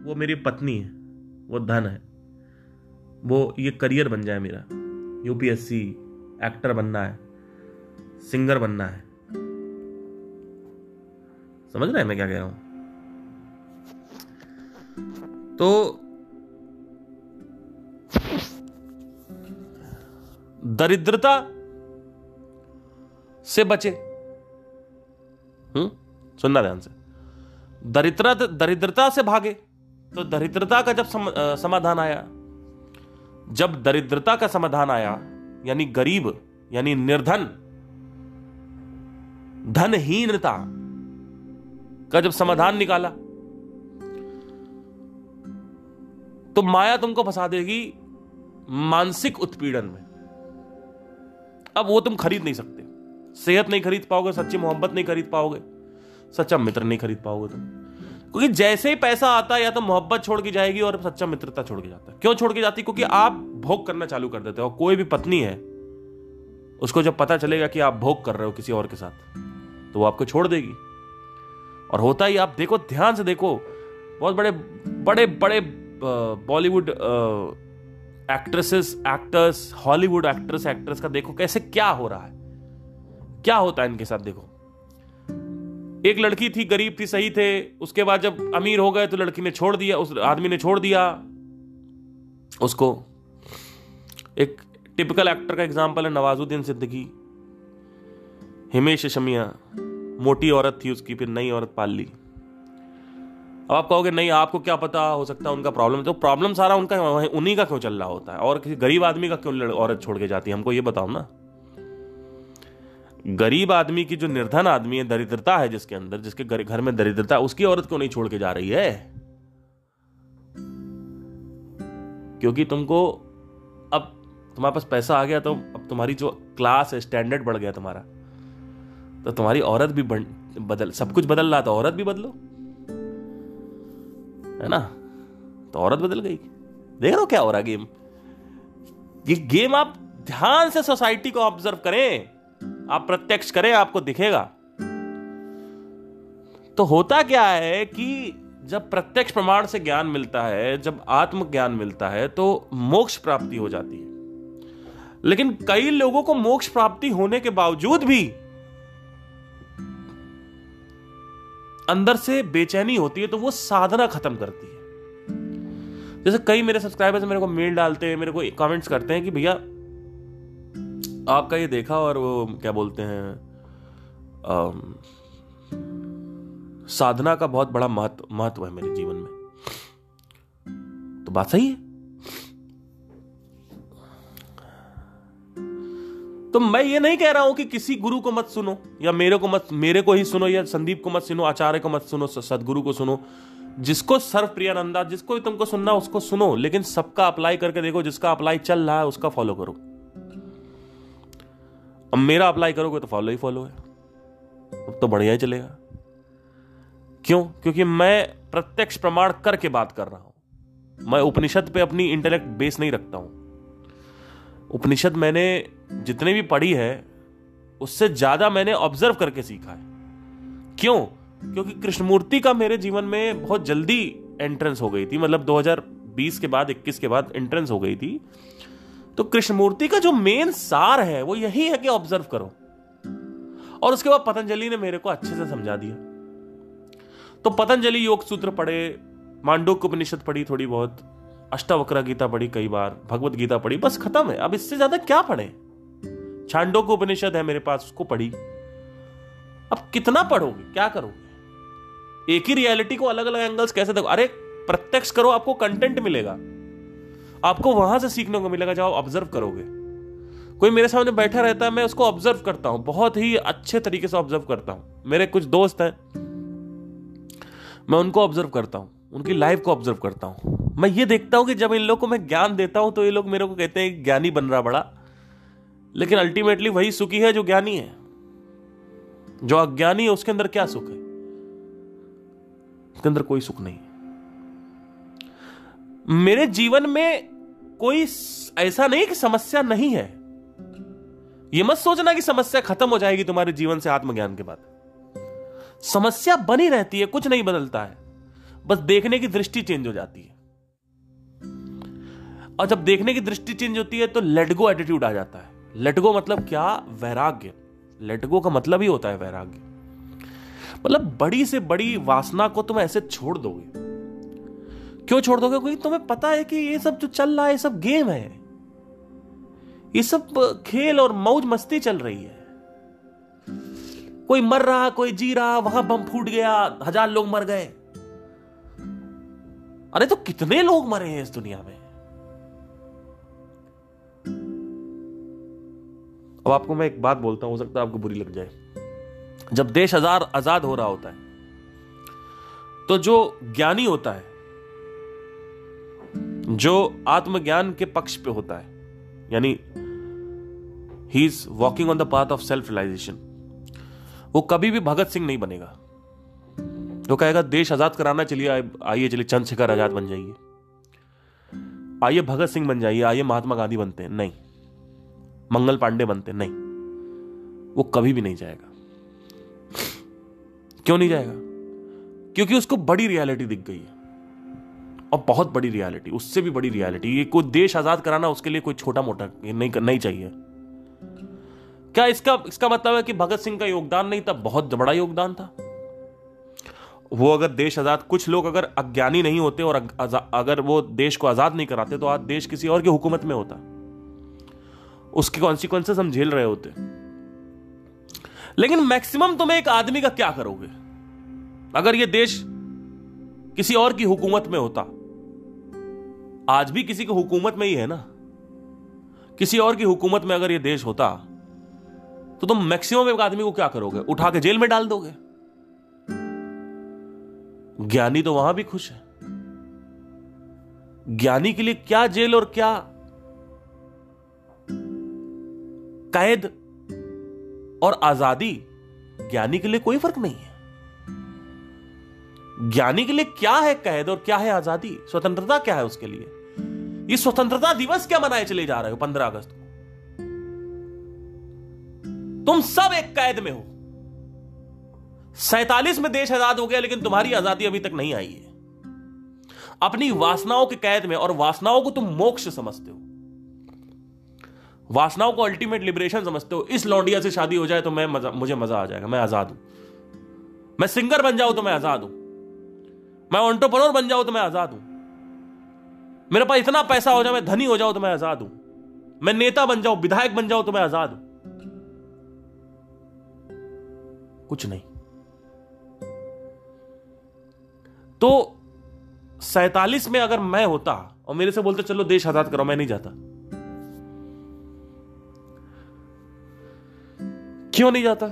वो मेरी पत्नी है, वो धन है, वो ये करियर बन जाए मेरा, यूपीएससी, एक्टर बनना है, सिंगर बनना है। समझ रहे हैं मैं क्या कह रहा हूं? तो दरिद्रता से बचे। हम्म सुनना ध्यान से। दरिद्रता दरिद्रता से भागे। तो दरिद्रता का जब सम, आ, समाधान आया, जब दरिद्रता का समाधान आया यानी गरीब यानी निर्धन धनहीनता का जब समाधान निकाला तो माया तुमको फंसा देगी मानसिक उत्पीड़न में। अब वो तुम खरीद नहीं सकते, सेहत नहीं खरीद पाओगे, सच्ची मोहब्बत नहीं खरीद पाओगे, सच्चा मित्र नहीं खरीद पाओगे तुम, क्योंकि जैसे ही पैसा आता है या तो मोहब्बत छोड़ के जाएगी और सच्चा मित्रता छोड़ के जाता है। क्यों छोड़ के जाती? क्योंकि आप भोग करना चालू कर देते हो। कोई भी पत्नी है उसको जब पता चलेगा कि आप भोग कर रहे हो किसी और के साथ तो वो आपको छोड़ देगी। और होता ही, आप देखो, ध्यान से देखो, बहुत बड़े बड़े बड़े Bollywood actresses actors, Hollywood actress actress का देखो कैसे क्या हो रहा है, क्या होता है इनके साथ। देखो, एक लड़की थी, गरीब थी, सही थे, उसके बाद जब अमीर हो गए तो लड़की ने छोड़ दिया, उस आदमी ने छोड़ दिया उसको। एक टिपिकल एक्टर का एग्जाम्पल है नवाजुद्दीन सिद्दीकी, हिमेश शमिया। मोटी औरत थी उसकी, फिर नई औरत पाल ली। अब आप कहोगे नहीं आपको क्या पता, हो सकता है उनका प्रॉब्लम। तो प्रॉब्लम सारा उनका, उन्हीं का क्यों चल रहा होता है? और किसी गरीब आदमी का क्यों औरत छोड़ के जाती है, हमको ये बताओ ना। गरीब आदमी की, जो निर्धन आदमी है, दरिद्रता है जिसके अंदर, जिसके घर में दरिद्रता, उसकी औरत क्यों नहीं छोड़ के जा रही है? क्योंकि तुमको अब तुम्हारे पास पैसा आ गया तो अब तुम्हारी जो क्लास है, स्टैंडर्ड बढ़ गया तुम्हारा, तो तुम्हारी औरत भी बदल, सब कुछ बदल रहा था, औरत भी बदलो, है ना? तो औरत बदल गई। देख रहे हो क्या हो रहा गेम? ये गेम आप ध्यान से सोसाइटी को ऑब्जर्व करें, आप प्रत्यक्ष करें, आपको दिखेगा। तो होता क्या है कि जब प्रत्यक्ष प्रमाण से ज्ञान मिलता है, जब आत्मज्ञान मिलता है, तो मोक्ष प्राप्ति हो जाती है। लेकिन कई लोगों को मोक्ष प्राप्ति होने के बावजूद भी अंदर से बेचैनी होती है, तो वो साधना खत्म करती है। जैसे कई मेरे सब्सक्राइबर्स मेरे को मेल डालते हैं, मेरे को कमेंट्स करते हैं कि भैया आपका ये देखा, और वो क्या बोलते हैं, आ, साधना का बहुत बड़ा महत्व महत्व है मेरे जीवन में। तो बात सही है। तो मैं ये नहीं कह रहा हूं कि किसी गुरु को मत सुनो, या मेरे को मत मेरे को ही सुनो, या संदीप को मत सुनो, आचार्य को मत सुनो, सदगुरु को सुनो, जिसको सर्वप्रियानंदा, जिसको भी तुमको सुनना उसको सुनो। लेकिन सबका अप्लाई करके देखो, जिसका अप्लाई चल रहा है उसका फॉलो करो। अब मेरा अप्लाई करोगे तो फॉलो ही फॉलो है, अब तो बढ़िया ही चलेगा। क्यों? क्योंकि मैं प्रत्यक्ष प्रमाण करके बात कर रहा हूं। मैं उपनिषद पे अपनी इंटेलेक्ट बेस नहीं रखता हूं। उपनिषद मैंने जितने भी पढ़ी है उससे ज्यादा मैंने ऑब्जर्व करके सीखा है। क्यों? क्योंकि कृष्णमूर्ति का मेरे जीवन में बहुत जल्दी एंट्रेंस हो गई थी, मतलब दो हज़ार बीस के बाद, इक्कीस के बाद एंट्रेंस हो गई थी। तो कृष्णमूर्ति का जो मेन सार है वो यही है कि ऑब्जर्व करो। और उसके बाद पतंजलि ने मेरे को अच्छे से समझा दिया। तो पतंजलि योग सूत्र पढ़े, मांडोक्योपनिषद पढ़ी, थोड़ी बहुत अष्टावक्र गीता पढ़ी, कई बार भगवत गीता पढ़ी, बस खत्म है। अब इससे ज्यादा क्या पढ़े। छांडोक्योपनिषद है मेरे पास, उसको पढ़ी। अब कितना पढ़ोगे, क्या करोगे। एक ही रियलिटी को अलग अलग एंगल्स कैसे देखो। अरे प्रत्यक्ष करो, आपको कंटेंट मिलेगा, आपको वहां से सीखने को मिलेगा। जब आप ऑब्जर्व करोगे, कोई मेरे सामने बैठा रहता है, मैं उसको ऑब्जर्व करता हूं, बहुत ही अच्छे तरीके से ऑब्जर्व करता हूं। मेरे कुछ दोस्त हैं, मैं उनको ऑब्जर्व करता हूं, उनकी लाइफ को ऑब्जर्व करता हूं। मैं ये देखता हूं कि जब इन लोगों को मैं ज्ञान देता हूं तो ये लोग मेरे को कहते हैं ज्ञानी बन रहा बड़ा, लेकिन अल्टीमेटली वही सुखी है जो ज्ञानी है। जो अज्ञानी है उसके अंदर क्या सुख है, उसके अंदर कोई सुख नहीं है। मेरे जीवन में कोई ऐसा नहीं कि समस्या नहीं है। यह मत सोचना कि समस्या खत्म हो जाएगी तुम्हारे जीवन से आत्मज्ञान के बाद। समस्या बनी रहती है, कुछ नहीं बदलता है, बस देखने की दृष्टि चेंज हो जाती है। और जब देखने की दृष्टि चेंज होती है तो लेट गो एटीट्यूड आ जाता है। लेट गो मतलब क्या, वैराग्य। लेट गो का मतलब ही होता है वैराग्य, मतलब बड़ी से बड़ी वासना को तुम ऐसे छोड़ दोगे। क्यों छोड़ दोगे, क्योंकि तुम्हें पता है कि ये सब जो चल रहा है ये सब गेम है, ये सब खेल और मौज मस्ती चल रही है। कोई मर रहा, कोई जी रहा, वहां बम फूट गया, हजार लोग मर गए। अरे तो कितने लोग मरे हैं इस दुनिया में। अब आपको मैं एक बात बोलता हूं, हो सकता है आपको बुरी लग जाए। जब देश हजार आजाद हो रहा होता है तो जो ज्ञानी होता है, जो आत्मज्ञान के पक्ष पे होता है, यानी he is walking on the path of self realisation, वो कभी भी भगत सिंह नहीं बनेगा जो कहेगा देश आजाद कराना, चलिए आइए चलिए चंद्रशेखर आजाद बन जाइए, आइए भगत सिंह बन जाइए, आइए महात्मा गांधी बनते हैं, नहीं, मंगल पांडे बनते हैं, नहीं, वो कभी भी नहीं जाएगा। क्यों नहीं जाएगा, क्योंकि उसको बड़ी रियलिटी दिख गई है, और बहुत बड़ी रियलिटी, उससे भी बड़ी रियलिटी। ये कोई देश आजाद कराना उसके लिए कोई छोटा मोटा नहीं नहीं चाहिए। क्या इसका इसका मतलब है कि भगत सिंह का योगदान नहीं था, बहुत बड़ा योगदान था वो। अगर देश आजाद, कुछ लोग अगर अज्ञानी नहीं होते और अगर वो देश को आजाद नहीं कराते तो आज देश किसी और की हुकूमत में होता, उसके कॉन्सिक्वेंसेस हम झेल रहे होते। लेकिन मैक्सिमम तुम्हें एक आदमी का क्या करोगे, अगर ये देश किसी और की हुकूमत में होता। आज भी किसी की हुकूमत में ही है ना, किसी और की हुकूमत में अगर ये देश होता तो तुम मैक्सिमम एक आदमी को क्या करोगे, उठा के जेल में डाल दोगे। ज्ञानी तो वहां भी खुश है। ज्ञानी के लिए क्या जेल और क्या कैद और आजादी, ज्ञानी के लिए कोई फर्क नहीं है। ज्ञानी के लिए क्या है कैद और क्या है आजादी, स्वतंत्रता क्या है उसके लिए। ये स्वतंत्रता दिवस क्या मनाए चले जा रहे हो पंद्रह अगस्त को, तुम सब एक कैद में हो। सैतालीस में देश आजाद हो गया लेकिन तुम्हारी आजादी अभी तक नहीं आई है, अपनी वासनाओं के कैद में। और वासनाओं को तुम मोक्ष समझते हो, वासनाओं को अल्टीमेट लिबरेशन समझते हो। इस लौंडिया से शादी हो जाए तो मैं मजा, मुझे मजा आ जाएगा, मैं आजाद हूं। मैं सिंगर बन जाऊं तो मैं आजाद हूं, मैं एंटरप्रेन्योर बन जाऊं तो मैं आजाद हूं, मेरे पास इतना पैसा हो जाए, मैं धनी हो जाऊं तो मैं आजाद हूं, मैं नेता बन जाऊं, विधायक बन जाऊं तो मैं आजाद हूं। कुछ नहीं। तो सैतालीस में अगर मैं होता और मेरे से बोलते चलो देश आजाद करो, मैं नहीं जाता। क्यों नहीं जाता,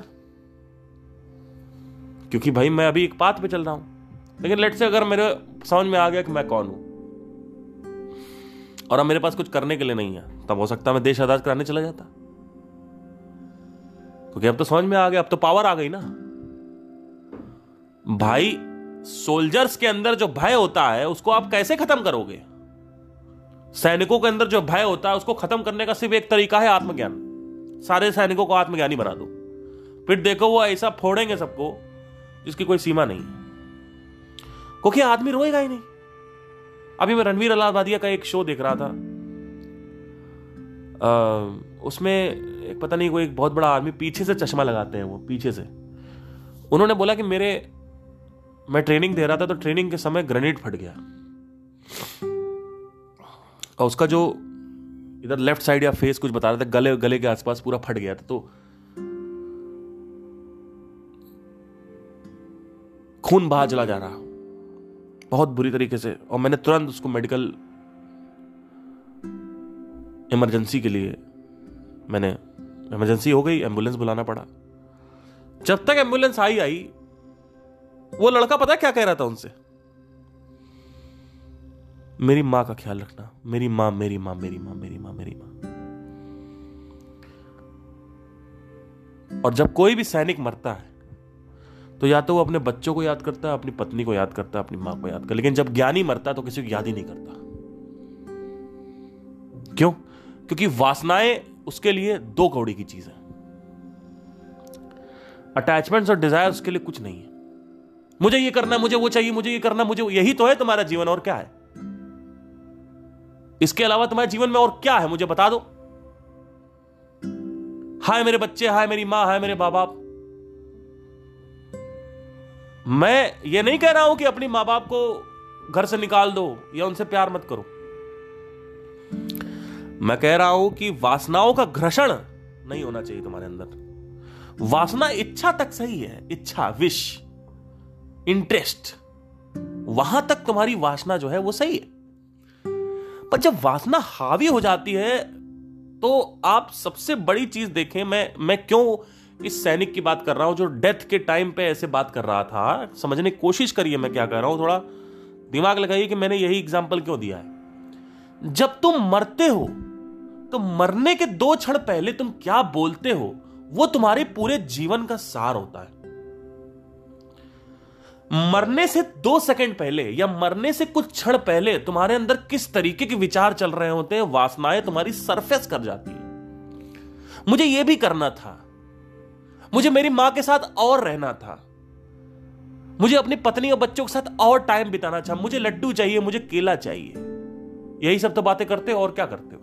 क्योंकि भाई मैं अभी एक पाथ पे चल रहा हूं। लेकिन लेट से अगर मेरे समझ में आ गया कि मैं कौन हूं और अब मेरे पास कुछ करने के लिए नहीं है, तब हो सकता है मैं देश आजाद कराने चला जाता, क्योंकि अब तो समझ में आ गया, अब तो पावर आ गई ना। भाई सोल्जर्स के अंदर जो भय होता है उसको आप कैसे खत्म करोगे। सैनिकों के अंदर जो भय होता है उसको खत्म करने का सिर्फ एक तरीका है, आत्मज्ञान। सारे सैनिकों को आत्मज्ञानी बना दो, फिर देखो वो ऐसा फोड़ेंगे सबको जिसकी कोई सीमा नहीं है, क्योंकि आदमी रोएगा ही नहीं। अभी मैं रणवीर अल्लादिया का एक शो देख रहा था, आ, उसमें एक पता नहीं कोई एक बहुत बड़ा आदमी पीछे से चश्मा लगाते हैं, वो पीछे से, उन्होंने बोला कि मेरे मैं ट्रेनिंग दे रहा था, तो ट्रेनिंग के समय ग्रेनेड फट गया और उसका जो इधर लेफ्ट साइड या फेस कुछ बता रहा था, गले गले के आसपास पूरा फट गया था, तो खून बाहर चला जा रहा बहुत बुरी तरीके से। और मैंने तुरंत उसको मेडिकल इमरजेंसी के लिए मैंने इमरजेंसी हो गई, एम्बुलेंस बुलाना पड़ा। जब तक एम्बुलेंस आई आई वो लड़का पता है क्या कह रहा था उनसे, मेरी मां का ख्याल रखना, मेरी मां मेरी मां मेरी मां मेरी मां मेरी मां। और जब कोई भी सैनिक मरता है तो या तो वो अपने बच्चों को याद करता है, अपनी पत्नी को याद करता है, अपनी मां को याद करता है, लेकिन जब ज्ञानी मरता है तो किसी को याद ही नहीं करता। क्यों? क्योंकि वासनाएं उसके लिए दो कौड़ी की चीज है, अटैचमेंट्स और डिजायर उसके लिए कुछ नहीं है। मुझे ये करना, मुझे वो चाहिए, मुझे ये करना, मुझे यही तो है तुम्हारा जीवन, और क्या है इसके अलावा तुम्हारे जीवन में, और क्या है मुझे बता दो। हाय मेरे बच्चे, हाय मेरी मां, हाय मेरे मां बाप। मैं ये नहीं कह रहा हूं कि अपनी मां बाप को घर से निकाल दो या उनसे प्यार मत करो, मैं कह रहा हूं कि वासनाओं का घर्षण नहीं होना चाहिए तुम्हारे अंदर। वासना इच्छा तक सही है, इच्छा, विश, इंटरेस्ट, वहां तक तुम्हारी वासना जो है वो सही है, पर जब वासना हावी हो जाती है तो आप सबसे बड़ी चीज देखें। मैं मैं क्यों इस सैनिक की बात कर रहा हूं जो डेथ के टाइम पे ऐसे बात कर रहा था, समझने की कोशिश करिए मैं क्या कर रहा हूं, थोड़ा दिमाग लगाइए कि मैंने यही एग्जाम्पल क्यों दिया है। जब तुम मरते हो तो मरने के दो क्षण पहले तुम क्या बोलते हो वो तुम्हारे पूरे जीवन का सार होता है। मरने से दो सेकंड पहले या मरने से कुछ क्षण पहले तुम्हारे अंदर किस तरीके के विचार चल रहे होते हैं, वासनाएं तुम्हारी सरफेस कर जाती है। मुझे यह भी करना था, मुझे मेरी मां के साथ और रहना था, मुझे अपनी पत्नी और बच्चों के साथ और टाइम बिताना था, मुझे लड्डू चाहिए, मुझे केला चाहिए, यही सब तो बातें करते हो और क्या करते हो।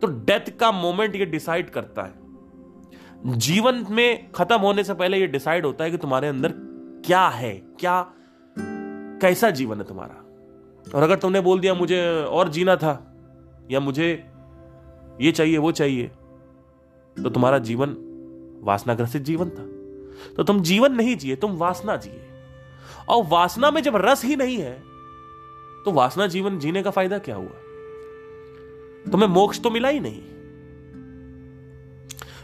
तो डेथ का मोमेंट यह डिसाइड करता है, जीवन में खत्म होने से पहले यह डिसाइड होता है कि तुम्हारे अंदर क्या है, क्या कैसा जीवन है तुम्हारा। और अगर तुमने बोल दिया मुझे और जीना था या मुझे ये चाहिए वो चाहिए, तो तुम्हारा जीवन वासनाग्रसित जीवन था। तो तुम जीवन नहीं जिए, तुम वासना जिए, और वासना में जब रस ही नहीं है तो वासना जीवन जीने का फायदा क्या हुआ, तुम्हें मोक्ष तो मिला ही नहीं।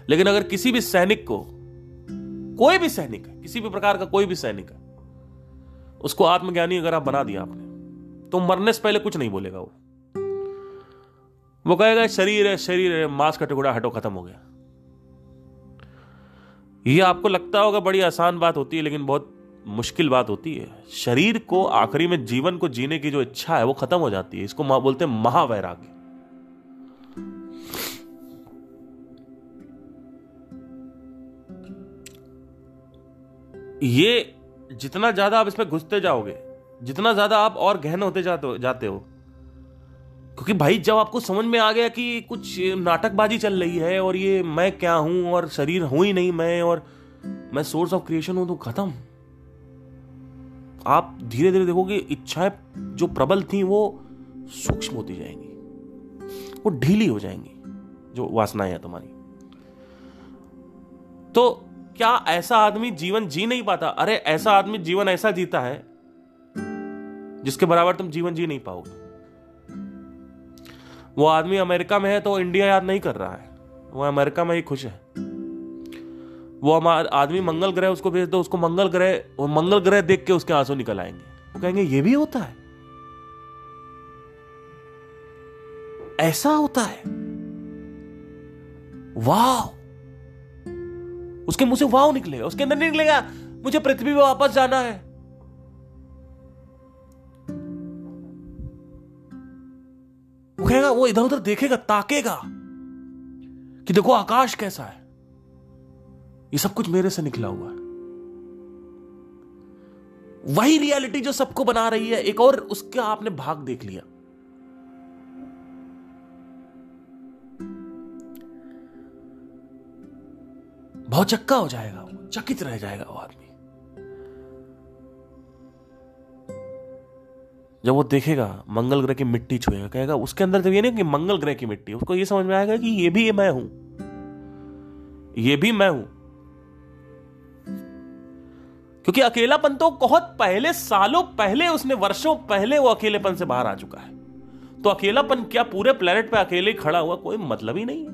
लेकिन अगर किसी भी सैनिक को, कोई भी सैनिक, किसी भी प्रकार का कोई भी सैनिक है, उसको आत्मज्ञानी अगर आप बना दिया आपने, तो मरने से पहले कुछ नहीं बोलेगा। वो वो कहेगा शरीर है शरीर है, मांस का टुकड़ा हटो, खत्म हो गया। ये आपको लगता होगा बड़ी आसान बात होती है, लेकिन बहुत मुश्किल बात होती है। शरीर को, आखिरी में जीवन को जीने की जो इच्छा है वो खत्म हो जाती है। इसको मां बोलते हैं महावैराग्य। ये जितना ज्यादा आप इसमें घुसते जाओगे, जितना ज्यादा आप और गहन होते जाते हो, क्योंकि भाई जब आपको समझ में आ गया कि कुछ नाटकबाजी चल रही है और ये मैं क्या हूं और शरीर हूं ही नहीं मैं, और मैं सोर्स ऑफ क्रिएशन हूं, तो खत्म। आप धीरे धीरे देखोगे इच्छाएं जो प्रबल थी वो सूक्ष्म होती जाएंगी, वो ढीली हो जाएंगी, जो वासनाएं है तुम्हारी। तो क्या ऐसा आदमी जीवन जी नहीं पाता? अरे ऐसा आदमी जीवन ऐसा जीता है जिसके बराबर तुम जीवन जी नहीं पाओगे। वो आदमी अमेरिका में है तो इंडिया याद नहीं कर रहा है, वो अमेरिका में ही खुश है। वो आदमी मंगल ग्रह, उसको भेज दो, उसको मंगल ग्रह, वो मंगल ग्रह देख के उसके आंसू निकल आएंगे, वो कहेंगे ये भी होता है, ऐसा होता है, वाह। उसके मुंह से वाव निकलेगा, उसके अंदर नहीं निकलेगा मुझे पृथ्वी पे वापस जाना है। वो कहेगा, वो इधर उधर देखेगा, ताकेगा कि देखो आकाश कैसा है, ये सब कुछ मेरे से निकला हुआ है। वही रियलिटी जो सबको बना रही है, एक और उसका आपने भाग देख लिया। बहुत चक्का हो जाएगा, चकित रह जाएगा वो आदमी। जब वो देखेगा मंगल ग्रह की मिट्टी छुएगा, कहेगा उसके अंदर जब ये नहीं कि मंगल ग्रह की मिट्टी, उसको ये समझ में आएगा कि ये भी मैं हूं, ये भी मैं हूं। क्योंकि अकेलापन तो बहुत पहले, सालों पहले, उसने वर्षों पहले वो अकेलेपन से बाहर आ चुका है। तो अकेलापन क्या, पूरे प्लेनेट पे अकेले खड़ा हुआ कोई मतलब ही नहीं है।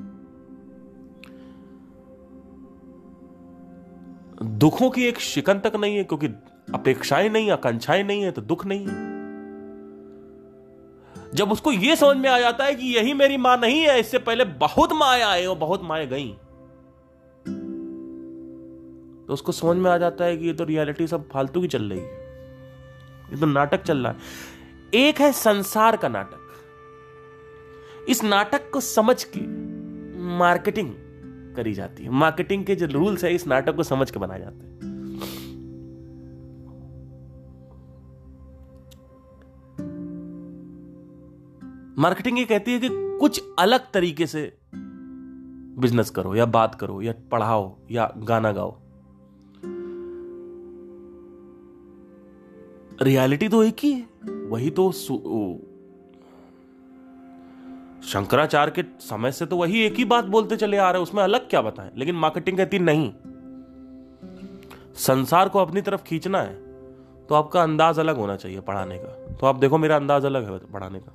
दुखों की एक शिकन तक नहीं है, क्योंकि अपेक्षाएं नहीं, आकांक्षाएं नहीं है तो दुख नहीं है। जब उसको यह समझ में आ जाता है कि यही मेरी मां नहीं है, इससे पहले बहुत माएं आए और बहुत माएं गई, तो उसको समझ में आ जाता है कि ये तो रियलिटी सब फालतू की चल रही है, ये तो नाटक चल रहा है। एक है संसार का नाटक, इस नाटक को समझ के मार्केटिंग करी जाती है, मार्केटिंग के जो रूल्स है इस नाटक को समझ के बनाए जाते हैं। मार्केटिंग ये कहती है कि कुछ अलग तरीके से बिजनेस करो, या बात करो, या पढ़ाओ, या गाना गाओ। रियलिटी तो एक ही है, वही तो शंकराचार्य के समय से तो वही एक ही बात बोलते चले आ रहे, उसमें अलग क्या बताएं। लेकिन मार्केटिंग कहती नहीं, संसार को अपनी तरफ खींचना है तो आपका अंदाज अलग होना चाहिए पढ़ाने का। तो आप देखो मेरा अंदाज अलग है पढ़ाने का।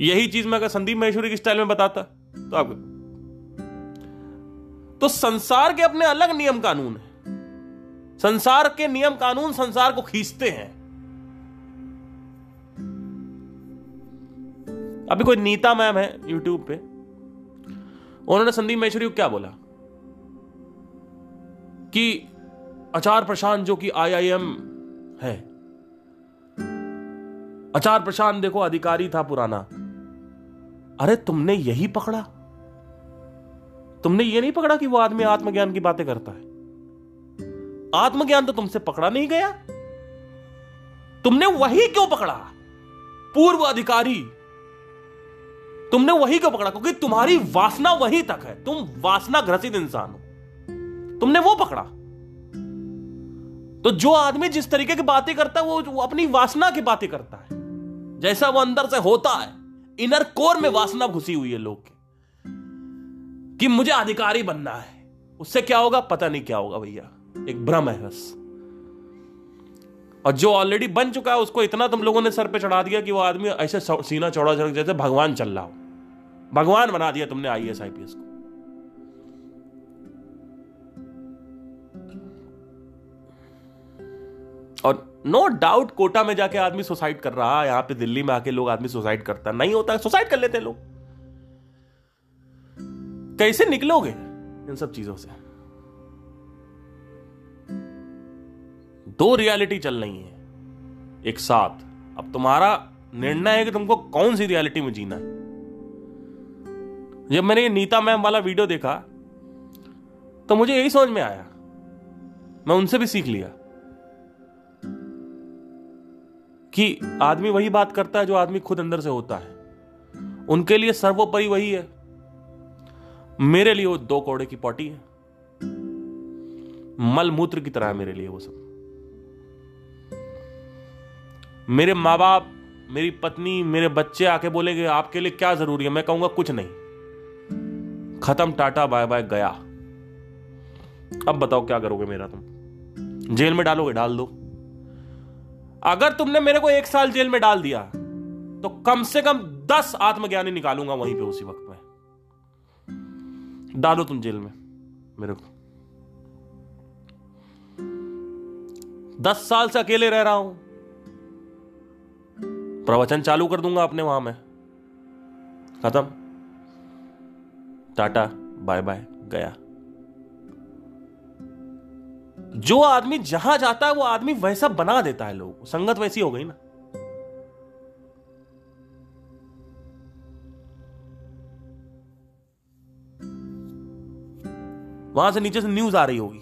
यही चीज मैं अगर संदीप महेश्वरी की स्टाइल में बताता तो आप, तो संसार के अपने अलग नियम कानून है, संसार के नियम कानून संसार को खींचते हैं। अभी कोई नीता मैम है यूट्यूब पे, उन्होंने संदीप महेश्वरी को क्या बोला कि आचार्य प्रशांत जो कि आईआईएम है, आचार्य प्रशांत देखो अधिकारी था पुराना। अरे तुमने यही पकड़ा, तुमने ये नहीं पकड़ा कि वो आदमी आत्मज्ञान की बातें करता है। आत्मज्ञान तो तुमसे पकड़ा नहीं गया, तुमने वही क्यों पकड़ा, पूर्व अधिकारी तुमने वही क्यों पकड़ा? क्योंकि तुम्हारी वासना वही तक है, तुम वासना ग्रसित इंसान हो, तुमने वो पकड़ा। तो जो आदमी जिस तरीके की बातें करता है वो, वो अपनी वासना की बातें करता है, जैसा वो अंदर से होता है, इनर कोर में वासना घुसी हुई है लोग के कि मुझे अधिकारी बनना है। उससे क्या होगा पता नहीं क्या होगा भैया, एक भ्रम है बस। और जो ऑलरेडी बन चुका है उसको इतना तुम लोगों ने सर पे चढ़ा दिया कि वो आदमी ऐसे सीना चौड़ा चढ़ जैसे भगवान चल रहा हो, भगवान बना दिया तुमने आईएएस आईपीएस को। और नो डाउट कोटा में जाके आदमी सुसाइड कर रहा है, यहां पे दिल्ली में आके लोग आदमी सुसाइड करता नहीं होता, सुसाइड कर लेते हैं लोग। कैसे निकलोगे इन सब चीजों से? दो रियलिटी चल रही है एक साथ। अब तुम्हारा निर्णय है कि तुमको कौन सी रियलिटी में जीना है। जब मैंने ये नीता मैम वाला वीडियो देखा तो मुझे यही समझ में आया, मैं उनसे भी सीख लिया कि आदमी वही बात करता है जो आदमी खुद अंदर से होता है। उनके लिए सर्वोपरि वही है, मेरे लिए वो दो कोड़े की पॉटी है, मलमूत्र की तरह है मेरे लिए वो सब। मेरे माँ बाप, मेरी पत्नी, मेरे बच्चे आके बोलेंगे आपके लिए क्या जरूरी है, मैं कहूंगा कुछ नहीं, खत्म, टाटा बाय बाय, गया। अब बताओ क्या करोगे मेरा तुम? जेल में डालोगे? डाल दो। अगर तुमने मेरे को एक साल जेल में डाल दिया तो कम से कम दस आत्मज्ञानी निकालूंगा वहीं पे उसी वक्त में। डालो तुम जेल में मेरे को, दस साल से अकेले रह रहा हूं, प्रवचन चालू कर दूंगा अपने वहां में, खत्म, टाटा बाय बाय, गया। जो आदमी जहां जाता है वो आदमी वैसा बना देता है लोग, संगत वैसी हो गई ना। वहां से नीचे से न्यूज आ रही होगी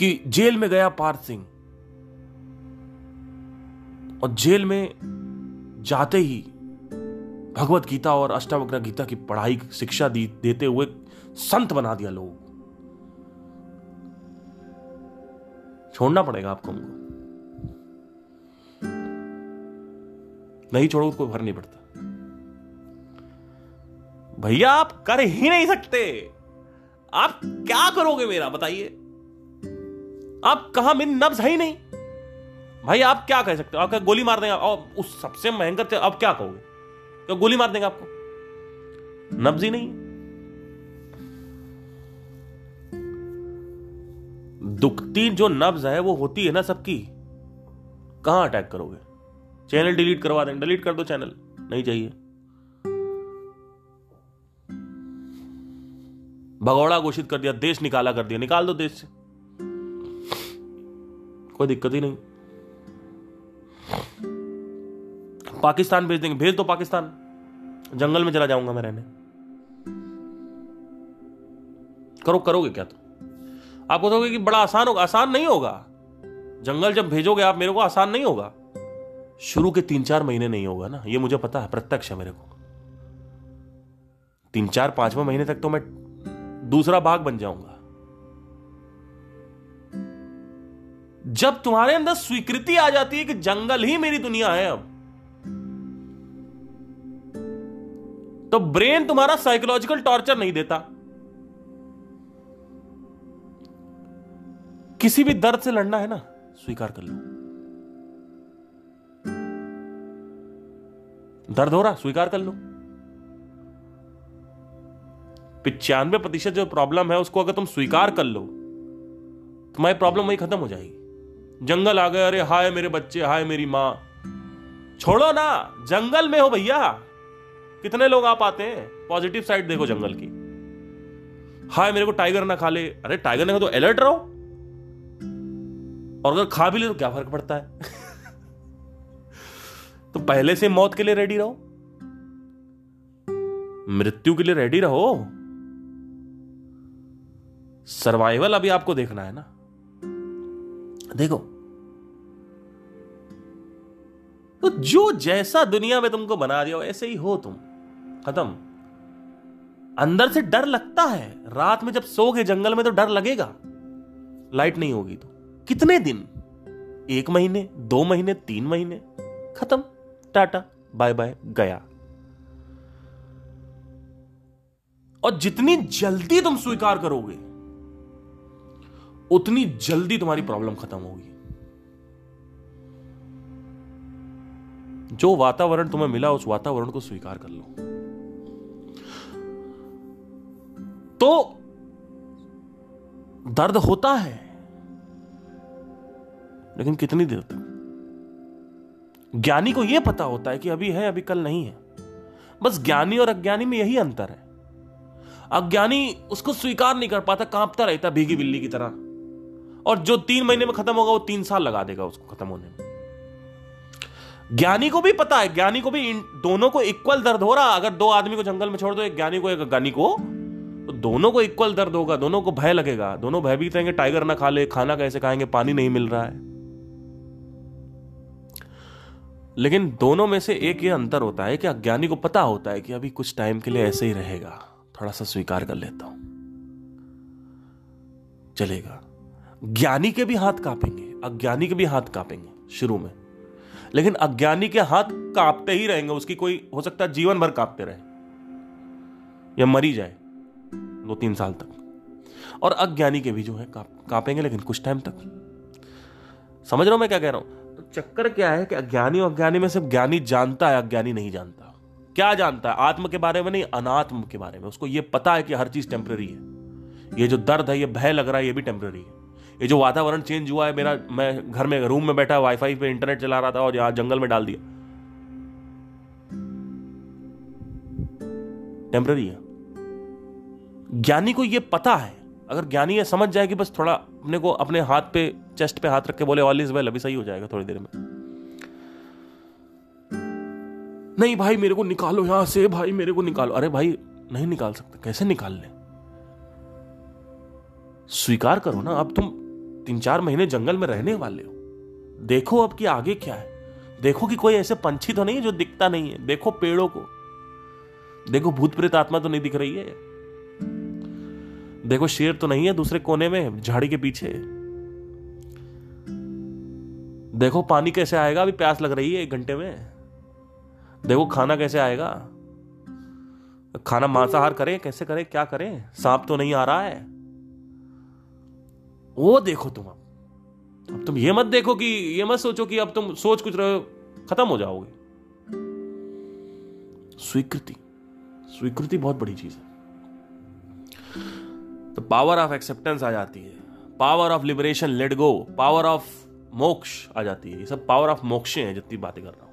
कि जेल में गया पार्थ सिंह, और जेल में जाते ही भगवत गीता और अष्टावक्र गीता की पढ़ाई, शिक्षा दी, देते हुए संत बना दिया लोग। छोड़ना पड़ेगा आपको उनको, नहीं छोड़ो तो कोई फर्क नहीं पड़ता। भैया आप कर ही नहीं सकते, आप क्या करोगे मेरा बताइए? आप कहा मिन नब्ज है ही नहीं भाई, आप क्या कह सकते हो? आप गोली मार देंगे और उस सबसे भयंकर, आप क्या कहोगे? क्या गोली मार देंगे आपको? नब्ज ही नहीं। दुखती जो नब्ज है वो होती है ना सबकी, कहां अटैक करोगे? चैनल डिलीट करवा दें, डिलीट कर दो चैनल, नहीं चाहिए। भगौड़ा घोषित कर दिया, देश निकाला कर दिया, निकाल दो देश से, कोई दिक्कत ही नहीं। पाकिस्तान भेज देंगे, भेज दो पाकिस्तान, जंगल में चला जाऊंगा मैं रहने। करो करोगे क्या तुम? आप बोलोगे कि बड़ा आसान होगा। आसान नहीं होगा। जंगल जब भेजोगे आप मेरे को, आसान नहीं होगा। शुरू के तीन चार महीने नहीं होगा ना, ये मुझे पता है, प्रत्यक्ष है मेरे को। तीन चार पांचवें महीने तक तो मैं दूसरा भाग बन जाऊंगा। जब तुम्हारे अंदर स्वीकृति आ जाती है कि जंगल ही मेरी दुनिया है, अब तो ब्रेन तुम्हारा साइकोलॉजिकल टॉर्चर नहीं देता। किसी भी दर्द से लड़ना है ना, स्वीकार कर लो। दर्द हो रहा, स्वीकार कर लो। पिचानवे प्रतिशत जो प्रॉब्लम है उसको अगर तुम स्वीकार कर लो, तुम्हारी प्रॉब्लम वही खत्म हो जाएगी। जंगल आ गए, अरे हाय मेरे बच्चे, हाय मेरी मां। छोड़ो ना, जंगल में हो भैया। कितने लोग आप आते हैं, पॉजिटिव साइड देखो जंगल की। हाय मेरे को टाइगर ना खा ले, अरे टाइगर ना, तो अलर्ट रहो, और अगर खा भी ले तो क्या फर्क पड़ता है। तो पहले से मौत के लिए रेडी रहो, मृत्यु के लिए रेडी रहो। सर्वाइवल अभी आपको देखना है ना। देखो तो जो जैसा दुनिया में तुमको बना दिया हो ऐसे ही हो तुम, खत्म। अंदर से डर लगता है, रात में जब सोओगे जंगल में तो डर लगेगा। लाइट नहीं होगी तो कितने दिन, एक महीने, दो महीने, तीन महीने, खत्म, टाटा बाय बाय, गया। और जितनी जल्दी तुम स्वीकार करोगे उतनी जल्दी तुम्हारी प्रॉब्लम खत्म होगी। जो वातावरण तुम्हें मिला उस वातावरण को स्वीकार कर लो। तो दर्द होता है लेकिन कितनी देर तक? ज्ञानी को यह पता होता है कि अभी है, अभी कल नहीं है। बस ज्ञानी और अज्ञानी में यही अंतर है। अज्ञानी उसको स्वीकार नहीं कर पाता, कांपता रहता भीगी बिल्ली की तरह, और जो तीन महीने में खत्म होगा वो तीन साल लगा देगा उसको खत्म होने में। ज्ञानी को भी पता है, ज्ञानी को भी, दोनों को इक्वल दर्द हो रहा। अगर दो आदमी को जंगल में छोड़ दो, एक ज्ञानी को एक अज्ञानी को, तो दोनों को इक्वल दर्द होगा, दोनों को भय लगेगा, दोनों भयभीत रहेंगे। टाइगर ना खा ले, खाना कैसे खाएंगे, पानी नहीं मिल रहा है। लेकिन दोनों में से एक ये अंतर होता है कि अज्ञानी को पता होता है कि अभी कुछ टाइम के लिए ऐसे ही रहेगा, थोड़ा सा स्वीकार कर लेता हूं, चलेगा। ज्ञानी के भी हाथ कांपेंगे, अज्ञानी के भी हाथ कांपेंगे शुरू में, लेकिन अज्ञानी के हाथ कांपते ही रहेंगे। उसकी कोई हो सकता है जीवन भर कांपते रहे या मरी जाए दो तीन साल तक, और अज्ञानी के भी जो है कांपेंगे लेकिन कुछ टाइम तक। समझ रहा हूं मैं क्या कह रहा हूं? चक्कर क्या है कि अज्ञानी और अज्ञानी में सिर्फ ज्ञानी जानता है, अज्ञानी नहीं जानता। क्या जानता है? आत्म के बारे में नहीं, अनात्म के बारे में। उसको ये पता है कि हर चीज टेम्पररी है। ये जो दर्द है, ये भय लग रहा है, ये भी टेम्पररी है। ये जो वातावरण चेंज हुआ है मेरा, मैं घर में रूम में बैठा वाईफाई पे इंटरनेट चला रहा था और यहां जंगल में डाल दिया, टेम्पररी है। ज्ञानी को यह पता है। अगर ज्ञानी यह समझ जाए कि बस थोड़ा अपने को अपने हाथ पे, चेस्ट पे हाथ रख के बोले ऑल इज वेल, अभी सही हो जाएगा थोड़ी देर में। नहीं भाई मेरे को निकालो यहां से, भाई मेरे को निकालो। अरे भाई नहीं निकाल सकते, कैसे निकाल ले? स्वीकार करो ना। अब तुम तीन चार महीने जंगल में रहने वाले हो, देखो अब कि आगे क्या है। देखो कि कोई ऐसे पंछी तो नहीं है जो दिखता नहीं है, देखो पेड़ों को, देखो भूत प्रेत आत्मा तो नहीं दिख रही है, देखो शेर तो नहीं है दूसरे कोने में झाड़ी के पीछे, देखो पानी कैसे आएगा, अभी प्यास लग रही है, एक घंटे में देखो खाना कैसे आएगा, खाना मांसाहार करें, कैसे करें, क्या करें, सांप तो नहीं आ रहा है, वो देखो तुम। अब अब तुम ये मत देखो कि ये मत सोचो कि अब तुम सोच कुछ रहे हो खत्म हो जाओगे। स्वीकृति, स्वीकृति बहुत बड़ी चीज है। तो पावर ऑफ एक्सेप्टेंस आ जाती है, power of liberation, let go, power of moksha आ जाती है। ये सब पावर ऑफ मोक्ष हैं जितनी बातें कर रहा हूं।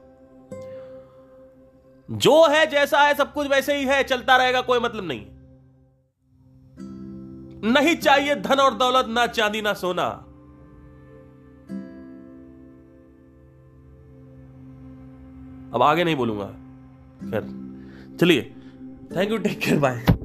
जो है जैसा है, सब कुछ वैसे ही है, चलता रहेगा, कोई मतलब नहीं। नहीं चाहिए धन और दौलत, ना चांदी ना सोना। अब आगे नहीं बोलूंगा, खैर चलिए, thank you, take care, bye.